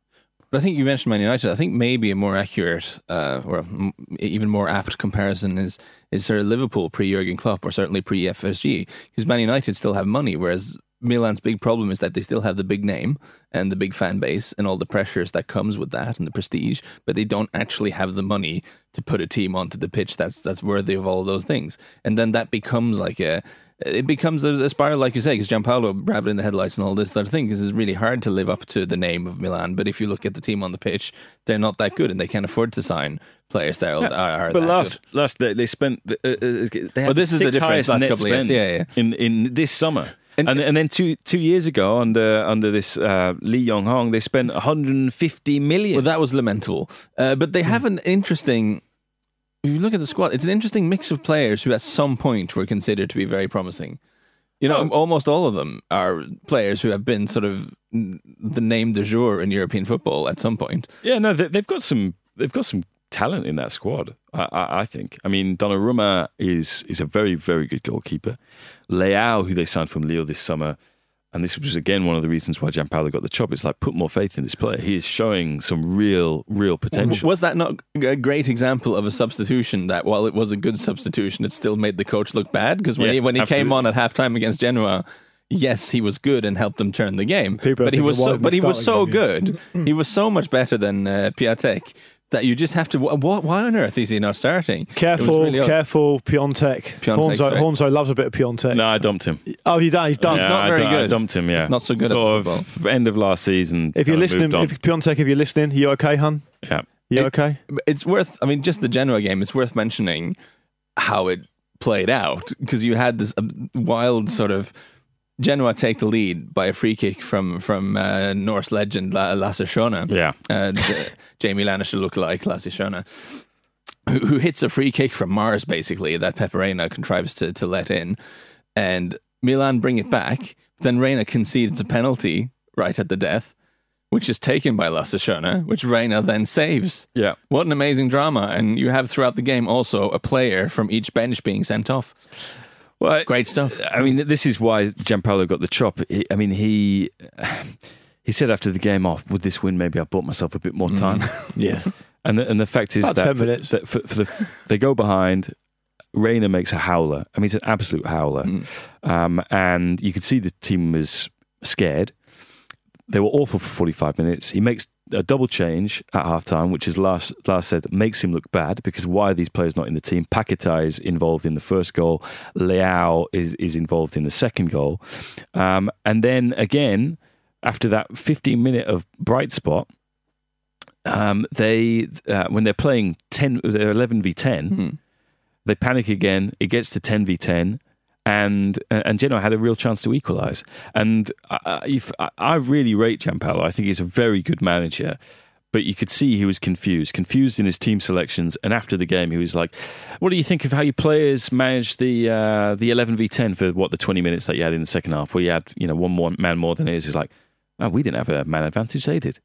But I think you mentioned Man United. I think maybe a more accurate uh, or m- even more apt comparison is is sort of Liverpool pre-Jurgen Klopp, or certainly pre-F S G, because Man United still have money, whereas Milan's big problem is that they still have the big name and the big fan base and all the pressures that comes with that and the prestige, but they don't actually have the money to put a team onto the pitch that's that's worthy of all those things. And then that becomes like a, it becomes a, a spiral, like you say, because Giampaolo rabbit in the headlights and all this sort of thing, because it's really hard to live up to the name of Milan. But if you look at the team on the pitch, they're not that good, and they can't afford to sign players that are, are but that last, good. last they, they spent. Uh, they had well, this six is the difference last couple of years, yeah, yeah. In in this summer. And, and, and then two two years ago, under under this uh, Lee Yong-hong, they spent one hundred fifty million. Well, that was lamentable. Uh, but they have an interesting... If you look at the squad, it's an interesting mix of players who at some point were considered to be very promising. You know, um, almost all of them are players who have been sort of the name du jour in European football at some point. Yeah, no, they, they've got some... They've got some talent in that squad, I, I, I think. I mean, Donnarumma is is a very, very good goalkeeper. Leao, who they signed from Lille this summer, and this was again one of the reasons why Giampaolo got the job. It's like, put more faith in this player. He is showing some real, real potential. Was that not a great example of a substitution that, while it was a good substitution, it still made the coach look bad? Because when yeah, he when he absolutely. came on at halftime against Genoa, yes, he was good and helped them turn the game. People but he was so, but he was so game, good. Yeah. He was so much better than uh, Piatek. That you just have to... What, why on earth is he not starting? Careful, really careful, Piontek. Hornzo, Hornzo loves a bit of Piontek. No, I dumped him. Oh, he done, he's done. Yeah, he's not I very d- good. I dumped him, yeah. He's not so good sort at football. Of end of last season. If you're listening, if Piontek, if you're listening, you okay, hun? Yeah. You it, okay? It's worth... I mean, just the Genoa game, it's worth mentioning how it played out. Because you had this wild sort of... Genoa take the lead by a free kick from from uh, Norse legend La- Lasse-Sjona. Yeah, uh, the Jamie Lannister lookalike Lasse-Sjona, who, who hits a free kick from Mars, basically, that Pepe Reina contrives to, to let in. And Milan bring it back. Then Reina concedes a penalty right at the death, which is taken by Lasse-Sjona, which Reina then saves. Yeah. What an amazing drama. And you have throughout the game also a player from each bench being sent off. Well, great stuff. I mean, this is why Giampaolo got the chop. He, I mean, he he said after the game, "Oh, with this win, maybe I bought myself a bit more time." Mm. Yeah, and the, and the fact is About that, for, that for, for the, they go behind. Reina makes a howler. I mean, it's an absolute howler, mm. um, and you could see the team was scared. They were awful for forty-five minutes. He makes a double change at halftime, which is last last said makes him look bad, because why are these players not in the team? Paquetá is involved in the first goal. Leao is, is involved in the second goal. Um, and then again, after that fifteen minute of bright spot, um, they uh, when they're playing ten, they're eleven v ten, mm-hmm. they panic again. It gets to ten v ten. And and Genoa had a real chance to equalise. And I, if, I really rate Giampaolo. I think he's a very good manager. But you could see he was confused, confused in his team selections. And after the game, he was like, what do you think of how your players managed the uh, the eleven v ten for, what, the twenty minutes that you had in the second half, where you had, you know, one more man more than his? He's like, oh, we didn't have a man advantage, they did.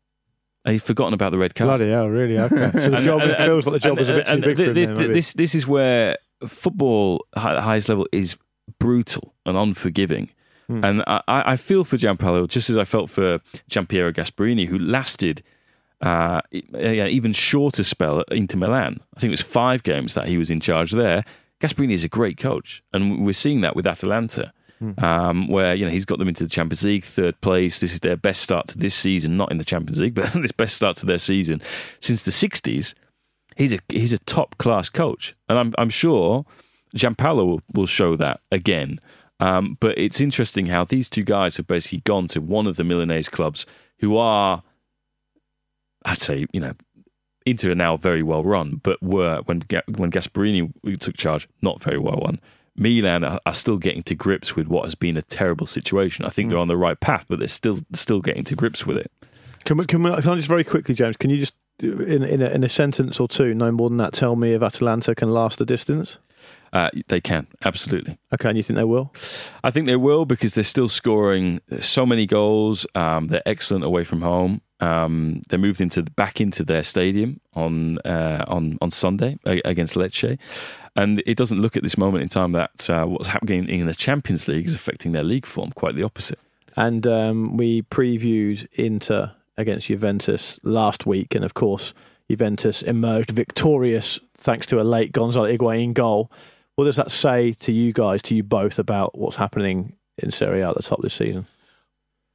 He's forgotten about the red card. Bloody hell, really? Okay. So the and, job, and, it feels like the job and, was a bit and, too and big and for him. This, this, this is where football at the highest level is brutal and unforgiving, mm. and I, I feel for Giampaolo just as I felt for Giampiero Gasperini, who lasted uh, an even shorter spell at Inter Milan. I think it was five games that he was in charge there. Gasperini is a great coach, and we're seeing that with Atalanta, mm. um, where you know he's got them into the Champions League, third place. This is their best start to this season, not in the Champions League, but this best start to their season since the sixties. He's a he's a top class coach, and I'm I'm sure Giampaolo will, will show that again. Um, but it's interesting how these two guys have basically gone to one of the Milanese clubs who are, I'd say, you know, Inter are now very well run, but were, when when Gasperini took charge, not very well run. Milan are, are still getting to grips with what has been a terrible situation. I think mm. they're on the right path, but they're still still getting to grips with it. Can we, can, we, can I just very quickly, James, can you just, in, in, a, in a sentence or two, no more than that, tell me if Atalanta can last the distance? Uh, they can, absolutely. Okay, and you think they will? I think they will, because they're still scoring so many goals. Um, they're excellent away from home. Um, they moved into the, back into their stadium on uh, on on Sunday against Lecce, and it doesn't look at this moment in time that uh, what's happening in the Champions League is affecting their league form. Quite the opposite. And um, we previewed Inter against Juventus last week, and of course Juventus emerged victorious thanks to a late Gonzalo Higuain goal. What does that say to you guys, to you both, about what's happening in Serie A at the top this season.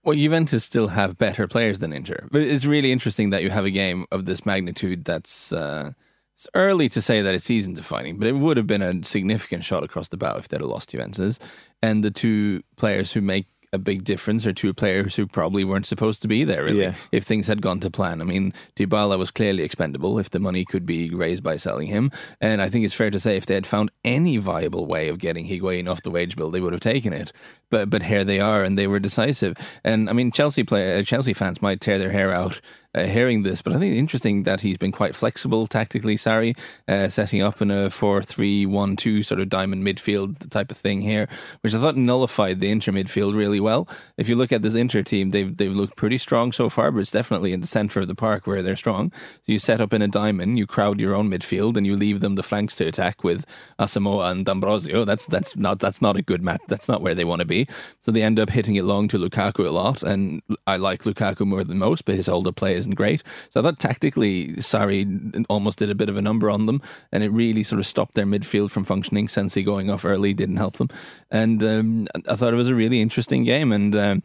Well, Juventus still have better players than Inter. But it's really interesting that you have a game of this magnitude that's... Uh, it's early to say that it's season-defining, but it would have been a significant shot across the bow if they'd have lost Juventus. And the two players who make a big difference are two players who probably weren't supposed to be there, really, yeah. if things had gone to plan. I mean, Dybala was clearly expendable if the money could be raised by selling him. And I think it's fair to say if they had found any viable way of getting Higuain off the wage bill, they would have taken it. But but here they are, and they were decisive. And I mean, Chelsea play, Chelsea fans might tear their hair out Uh, hearing this, but I think it's interesting that he's been quite flexible tactically, Sarri, uh, setting up in a four three one two sort of diamond midfield type of thing here, which I thought nullified the Inter midfield really well. If you look at this Inter team, they've they've looked pretty strong so far, but it's definitely in the centre of the park where they're strong. So you set up in a diamond, you crowd your own midfield, and you leave them the flanks to attack with Asamoah and D'Ambrosio. That's that's not that's not a good match. That's not where they want to be. So they end up hitting it long to Lukaku a lot, and I like Lukaku more than most, but his older play isn't great. So I thought tactically Sarri almost did a bit of a number on them, and it really sort of stopped their midfield from functioning. Sensi going off early didn't help them, and um, I thought it was a really interesting game. And um,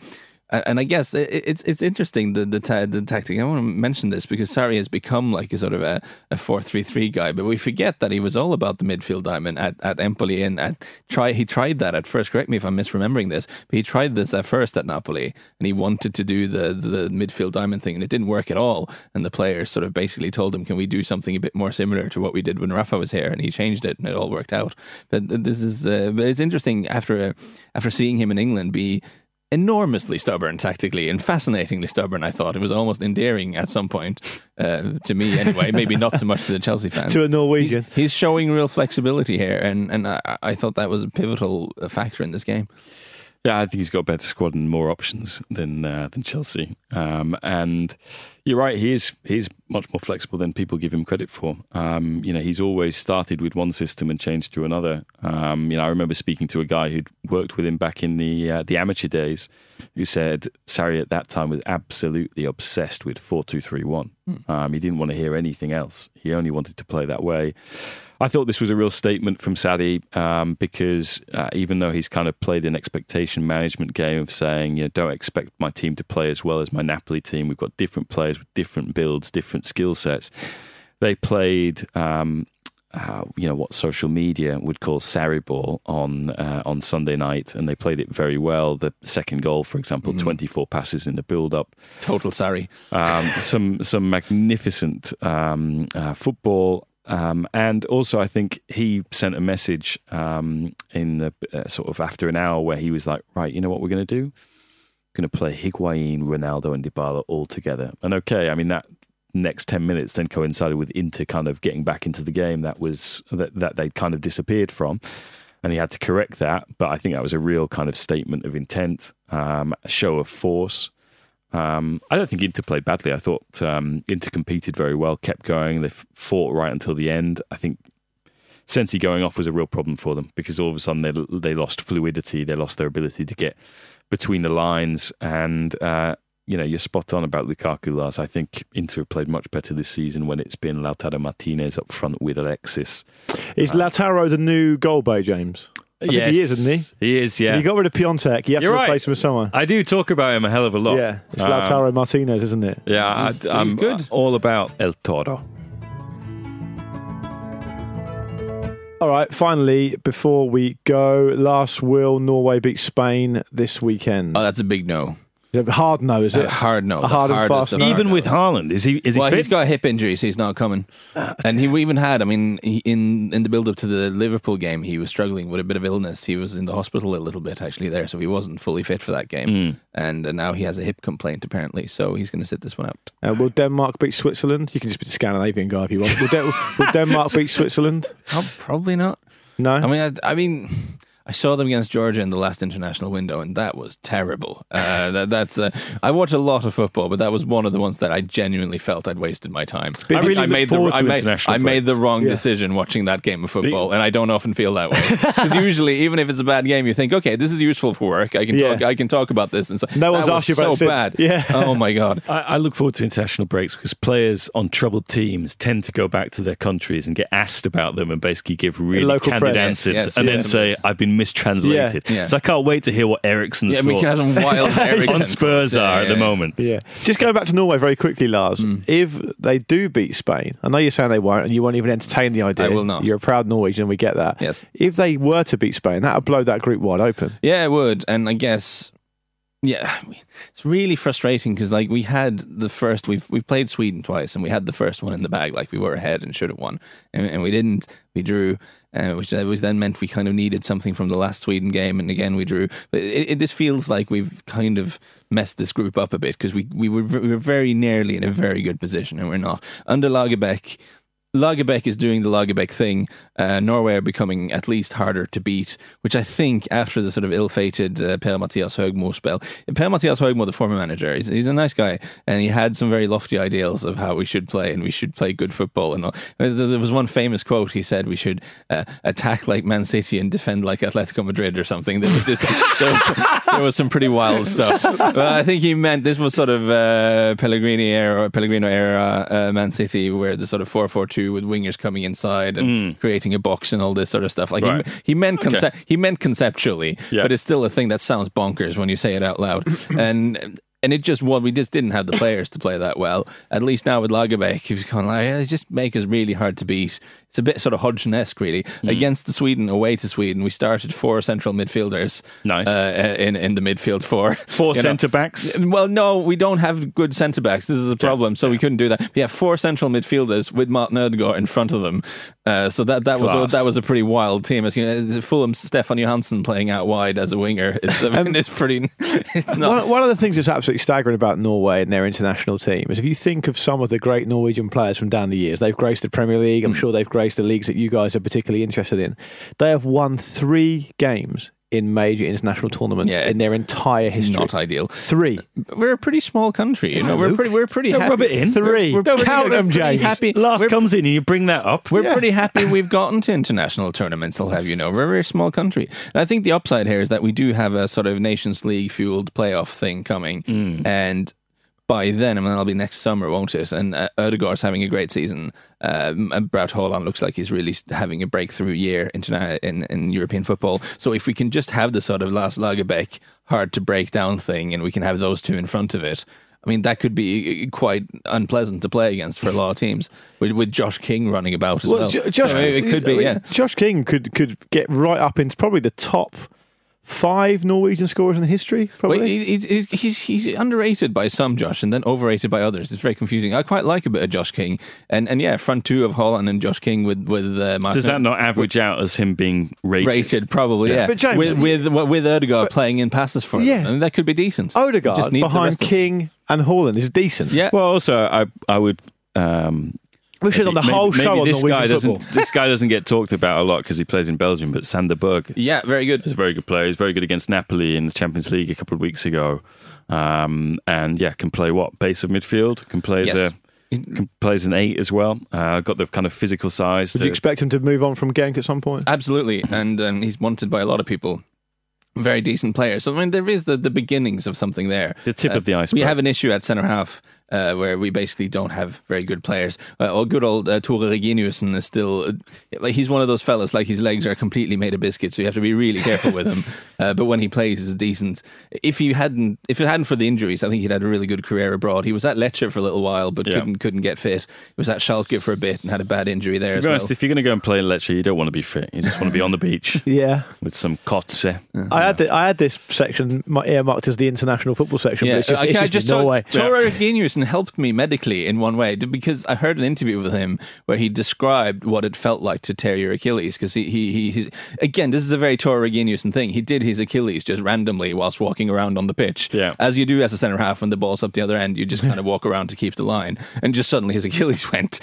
and I guess it's it's interesting the the, ta- the tactic. I want to mention this because Sarri has become like a sort of a, a four three three guy, but we forget that he was all about the midfield diamond at, at Empoli, and at try he tried that at first. Correct me if I'm misremembering this, but he tried this at first at Napoli, and he wanted to do the the midfield diamond thing, and it didn't work at all. And the players sort of basically told him, "Can we do something a bit more similar to what we did when Rafa was here?" And he changed it, and it all worked out. But this is uh, but it's interesting after uh, after seeing him in England be enormously stubborn tactically and fascinatingly stubborn. I thought it was almost endearing at some point, uh, to me anyway, maybe not so much to the Chelsea fans. To a Norwegian. He's, he's showing real flexibility here, and, and I, I thought that was a pivotal factor in this game. Yeah, I think he's got a better squad and more options than uh, than Chelsea. Um, and you're right, he is, he's much more flexible than people give him credit for. Um, you know, he's always started with one system and changed to another. Um, you know, I remember speaking to a guy who'd worked with him back in the uh, the amateur days, who said Sarri at that time was absolutely obsessed with four two three one. Mm. Um, he didn't want to hear anything else. He only wanted to play that way. I thought this was a real statement from Sarri, um, because uh, even though he's kind of played an expectation management game of saying, you know, don't expect my team to play as well as my Napoli team. We've got different players with different builds, different skill sets. They played, um, uh, you know, what social media would call Sarri ball on uh, on Sunday night, and they played it very well. The second goal, for example, mm. twenty-four passes in the build-up. Total Sarri. Um, some, some magnificent um, uh, football. Um, and also, I think he sent a message um, in the uh, sort of after an hour where he was like, right, you know what we're going to do? We're going to play Higuain, Ronaldo and Dybala all together. And okay, I mean, that next ten minutes then coincided with Inter kind of getting back into the game that was that, that they'd kind of disappeared from. And he had to correct that. But I think that was a real kind of statement of intent, um, a show of force. Um, I don't think Inter played badly. I thought um, Inter competed very well, kept going. They fought right until the end. I think Sensi going off was a real problem for them because all of a sudden they they lost fluidity. They lost their ability to get between the lines. And, uh, you know, you're spot on about Lukaku, Lars. I think Inter have played much better this season when it's been Lautaro Martinez up front with Alexis. Is uh, Lautaro the new goal boy, James? I yes. think he is, isn't he? He is, yeah. You got rid of Piontek. You have You're to replace right. him with someone. I do talk about him a hell of a lot. Yeah, it's um, Lautaro Martinez, isn't it? Yeah, he's, I, I'm he's good. all about El Toro. All right, finally, before we go, Lars, will Norway beat Spain this weekend? Oh, that's a big no. A hard no, is it? A hard no. A hard and fast no. Even with Haaland, is he is he well, fit? He's got a hip injury, so he's not coming. Uh, and he even had, I mean, he, in, in the build-up to the Liverpool game, he was struggling with a bit of illness. He was in the hospital a little bit, actually, there, so he wasn't fully fit for that game. Mm. And uh, now he has a hip complaint, apparently, so he's going to sit this one out. Uh, will Denmark beat Switzerland? You can just be the Scandinavian guy if you want. Will, De- will Denmark beat Switzerland? Oh, probably not. No? I mean, I, I mean... I saw them against Georgia in the last international window, and that was terrible. Uh, that, that's uh, I watch a lot of football, but that was one of the ones that I genuinely felt I'd wasted my time. I, really I, made, the, I, made, I made the wrong yeah. decision watching that game of football, the, and I don't often feel that way. Because usually, even if it's a bad game, you think, okay, this is useful for work. I can yeah. talk. I can talk about this. And so, no one's asked you about so bad. Yeah. Oh my god. I, I look forward to international breaks because players on troubled teams tend to go back to their countries and get asked about them, and basically give really candid press. answers, yes, yes, and yes, then yes. say, "I've been." being mistranslated. Yeah. Yeah. So I can't wait to hear what Eriksen's yeah, thoughts on, wild on Spurs are yeah, at the moment. Yeah. Just going back to Norway very quickly, Lars. Mm. If they do beat Spain, I know you're saying they won't, and you won't even entertain the idea. I will not. You're a proud Norwegian, and we get that. Yes. If they were to beat Spain, that would blow that group wide open. Yeah, it would. And I guess... Yeah, it's really frustrating because like we had the first, we've we've played Sweden twice and we had the first one in the bag, like we were ahead and should have won, and, and we didn't, we drew, uh, which, which then meant we kind of needed something from the last Sweden game, and again we drew. But it, it just feels like we've kind of messed this group up a bit because we, we, were, we were very nearly in a very good position and we're not. Under Lagerbäck, Lagerbäck is doing the Lagerbäck thing. Uh, Norway are becoming at least harder to beat, which I think after the sort of ill-fated uh, Per-Mathias Høgmo spell. Per-Mathias Høgmo, the former manager, he's, he's a nice guy and he had some very lofty ideals of how we should play and we should play good football and all. There was one famous quote, he said we should uh, attack like Man City and defend like Atletico Madrid or something. There was, just, there was, there was some pretty wild stuff. But I think he meant this was sort of uh, Pellegrini era, Pellegrino era uh, Man City, where the sort of four four two with wingers coming inside and mm. creating a box and all this sort of stuff. Like right. he, he meant conce- okay. he meant conceptually, yeah. but it's still a thing that sounds bonkers when you say it out loud. and and it just well, we just didn't have the players to play that well. At least now with Lagerbäck, he's kind of like it just makes us really hard to beat. It's a bit sort of Hodgson-esque, really. Mm. Against the Sweden, away to Sweden, we started four central midfielders. Nice. Uh, in, in the midfield four. Four centre-backs? Well, no, we don't have good centre-backs. This is a problem, yeah. so yeah. we couldn't do that. But yeah, four central midfielders with Martin Ødegaard in front of them. Uh, so that that Class. was that was a pretty wild team. As you know, Fulham's Stefan Johansson playing out wide as a winger. It's, I mean, it's pretty... It's not. One, one of the things that's absolutely staggering about Norway and their international team is if you think of some of the great Norwegian players from down the years, they've graced the Premier League, I'm mm. sure they've graced the leagues that you guys are particularly interested in. They have won three games in major international tournaments yeah, in their entire it's history. Not ideal. Three. We're a pretty small country, you know. We're pretty. We're pretty. Don't happy. Rub it in. Three. We're, we're Count them, James. Happy. Last we're, comes in, and you bring that up. We're yeah. pretty happy we've gotten to international tournaments. I'll have you know, we're a very small country. And I think the upside here is that we do have a sort of Nations League fueled playoff thing coming, mm. and. By then, I mean, that'll be next summer, won't it? And uh, Ødegaard's having a great season. Uh, Braut Haaland looks like he's really having a breakthrough year in, in, in European football. So if we can just have the sort of Lars Lagerbäck hard-to-break-down thing and we can have those two in front of it, I mean, that could be quite unpleasant to play against for a lot of teams, with, with Josh King running about as well. well. Jo- Josh, so it could be, I mean, yeah. Josh King could, could get right up into probably the top... Five Norwegian scorers in history, probably. Well, he's, he's, he's underrated by some, Josh, and then overrated by others. It's very confusing. I quite like a bit of Josh King. And, and yeah, front two of Haaland and Josh King with... with uh, Martin. Does that not average out as him being rated? Rated, probably, yeah. yeah. But James, with, with, with Ødegaard but, playing in passes for him. Yeah. I mean, that could be decent. Ødegaard just behind King and Haaland is decent. Yeah. Well, also, I, I would... Um, We should on the maybe, whole maybe show maybe on this guy doesn't this guy doesn't get talked about a lot because he plays in Belgium, but Sander Berg, yeah, very good. He's a very good player. He's very good against Napoli in the Champions League a couple of weeks ago, um, and yeah, can play what base of midfield, can play yes. as a. Plays an eight as well. Uh, got the kind of physical size. Would to, you expect him to move on from Genk at some point? Absolutely, and um, he's wanted by a lot of people. Very decent player. So I mean, there is the, the beginnings of something there. The tip uh, of the iceberg. We have an issue at centre half. Uh, where we basically don't have very good players. Uh, or good old uh, Tore Reginiussen is still... Uh, like he's one of those fellas, like his legs are completely made of biscuits, so you have to be really careful with him. Uh, but when he plays, he's decent. If you hadn't, if it hadn't for the injuries, I think he'd had a really good career abroad. He was at Lecce for a little while, but yeah. couldn't couldn't get fit. He was at Schalke for a bit and had a bad injury there to as be honest, well. If you're going to go and play in Lecce, you don't want to be fit. You just want to be on the beach. Yeah. With some kotze. Uh-huh. I had the, I had this section earmarked as the international football section, yeah. but it's just, okay, it's just, I just no way. Tore Reginiussen helped me medically in one way because I heard an interview with him where he described what it felt like to tear your Achilles because he, he, he he's, again this is a very Tore Reginiussen thing. He did his Achilles just randomly whilst walking around on the pitch yeah. as you do as a centre half when the ball's up the other end, you just kind of walk around to keep the line and just suddenly his Achilles went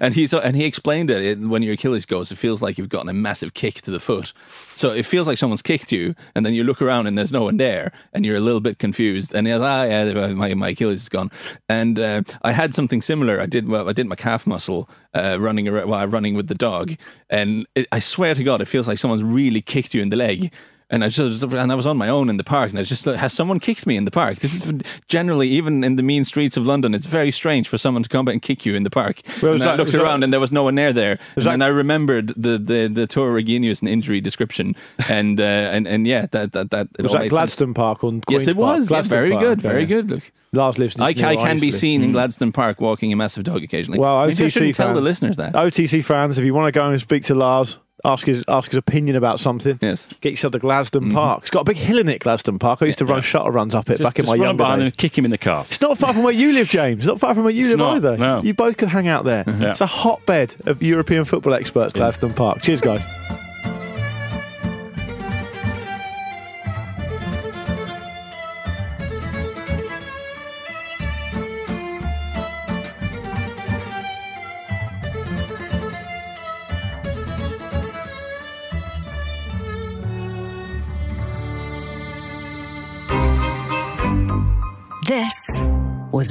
and he so, and he explained it, it when your Achilles goes it feels like you've gotten a massive kick to the foot, so it feels like someone's kicked you and then you look around and there's no one there and you're a little bit confused and you're like ah yeah my, my Achilles is gone. And uh, I had something similar. I did well, I did my calf muscle uh, running around, while running with the dog, and it, I swear to God, it feels like someone's really kicked you in the leg. And I just and I was on my own in the park, and I was just like, has someone kicked me in the park? This is generally, even in the mean streets of London, it's very strange for someone to come back and kick you in the park. Well, and I that, looked around, that, and there was no one there there. And, that, and I remembered the the the Torriginius injury description, and uh, and and yeah, that that that it was that Gladstone sense. Park on Queen's yes, it was yeah, very Park, good, yeah. very good. Look, Lars lives. I, I can honestly. be seen mm. in Gladstone Park walking a massive dog occasionally. Well, O T C Maybe I shouldn't fans, tell the listeners that. O T C fans, if you want to go and speak to Lars. Ask his ask his opinion about something. Yes. Get yourself to Gladstone mm-hmm. Park. It's got a big hill in it, Gladstone Park. I used to yeah, run yeah. shuttle runs up it just, back in my younger days. Just run behind and kick him in the calf. It's not far from where you live, James. It's not far from where you it's live not, either. No. You both could hang out there. Mm-hmm. Yeah. It's a hotbed of European football experts, Gladstone yeah. Park. Cheers, guys. This was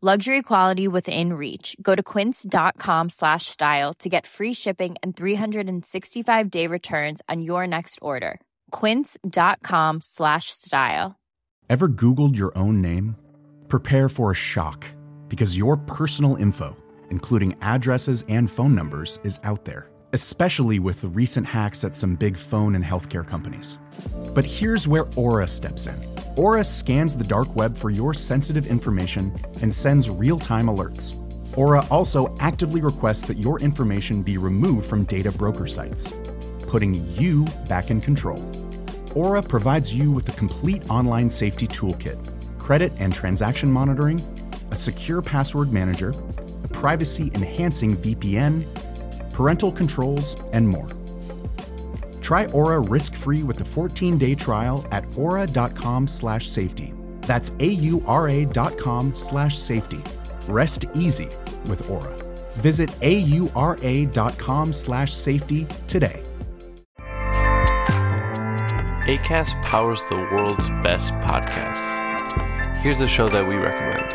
Luxury quality within reach. Go to quince.com slash style to get free shipping and three sixty-five day returns on your next order. Quince.com slash style. Ever Googled your own name? Prepare for a shock, because your personal info, including addresses and phone numbers, is out there, especially with the recent hacks at some big phone and healthcare companies. But here's where Aura steps in. Aura scans the dark web for your sensitive information and sends real-time alerts. Aura also actively requests that your information be removed from data broker sites, putting you back in control. Aura provides you with a complete online safety toolkit, credit and transaction monitoring, a secure password manager, a privacy-enhancing V P N, parental controls, and more. Try Aura risk-free with a fourteen day trial at aura.com slash safety. That's A-U-R-A dot com slash safety. Rest easy with Aura. Visit A-U-R-A dot com slash safety today. Acast powers the world's best podcasts. Here's a show that we recommend.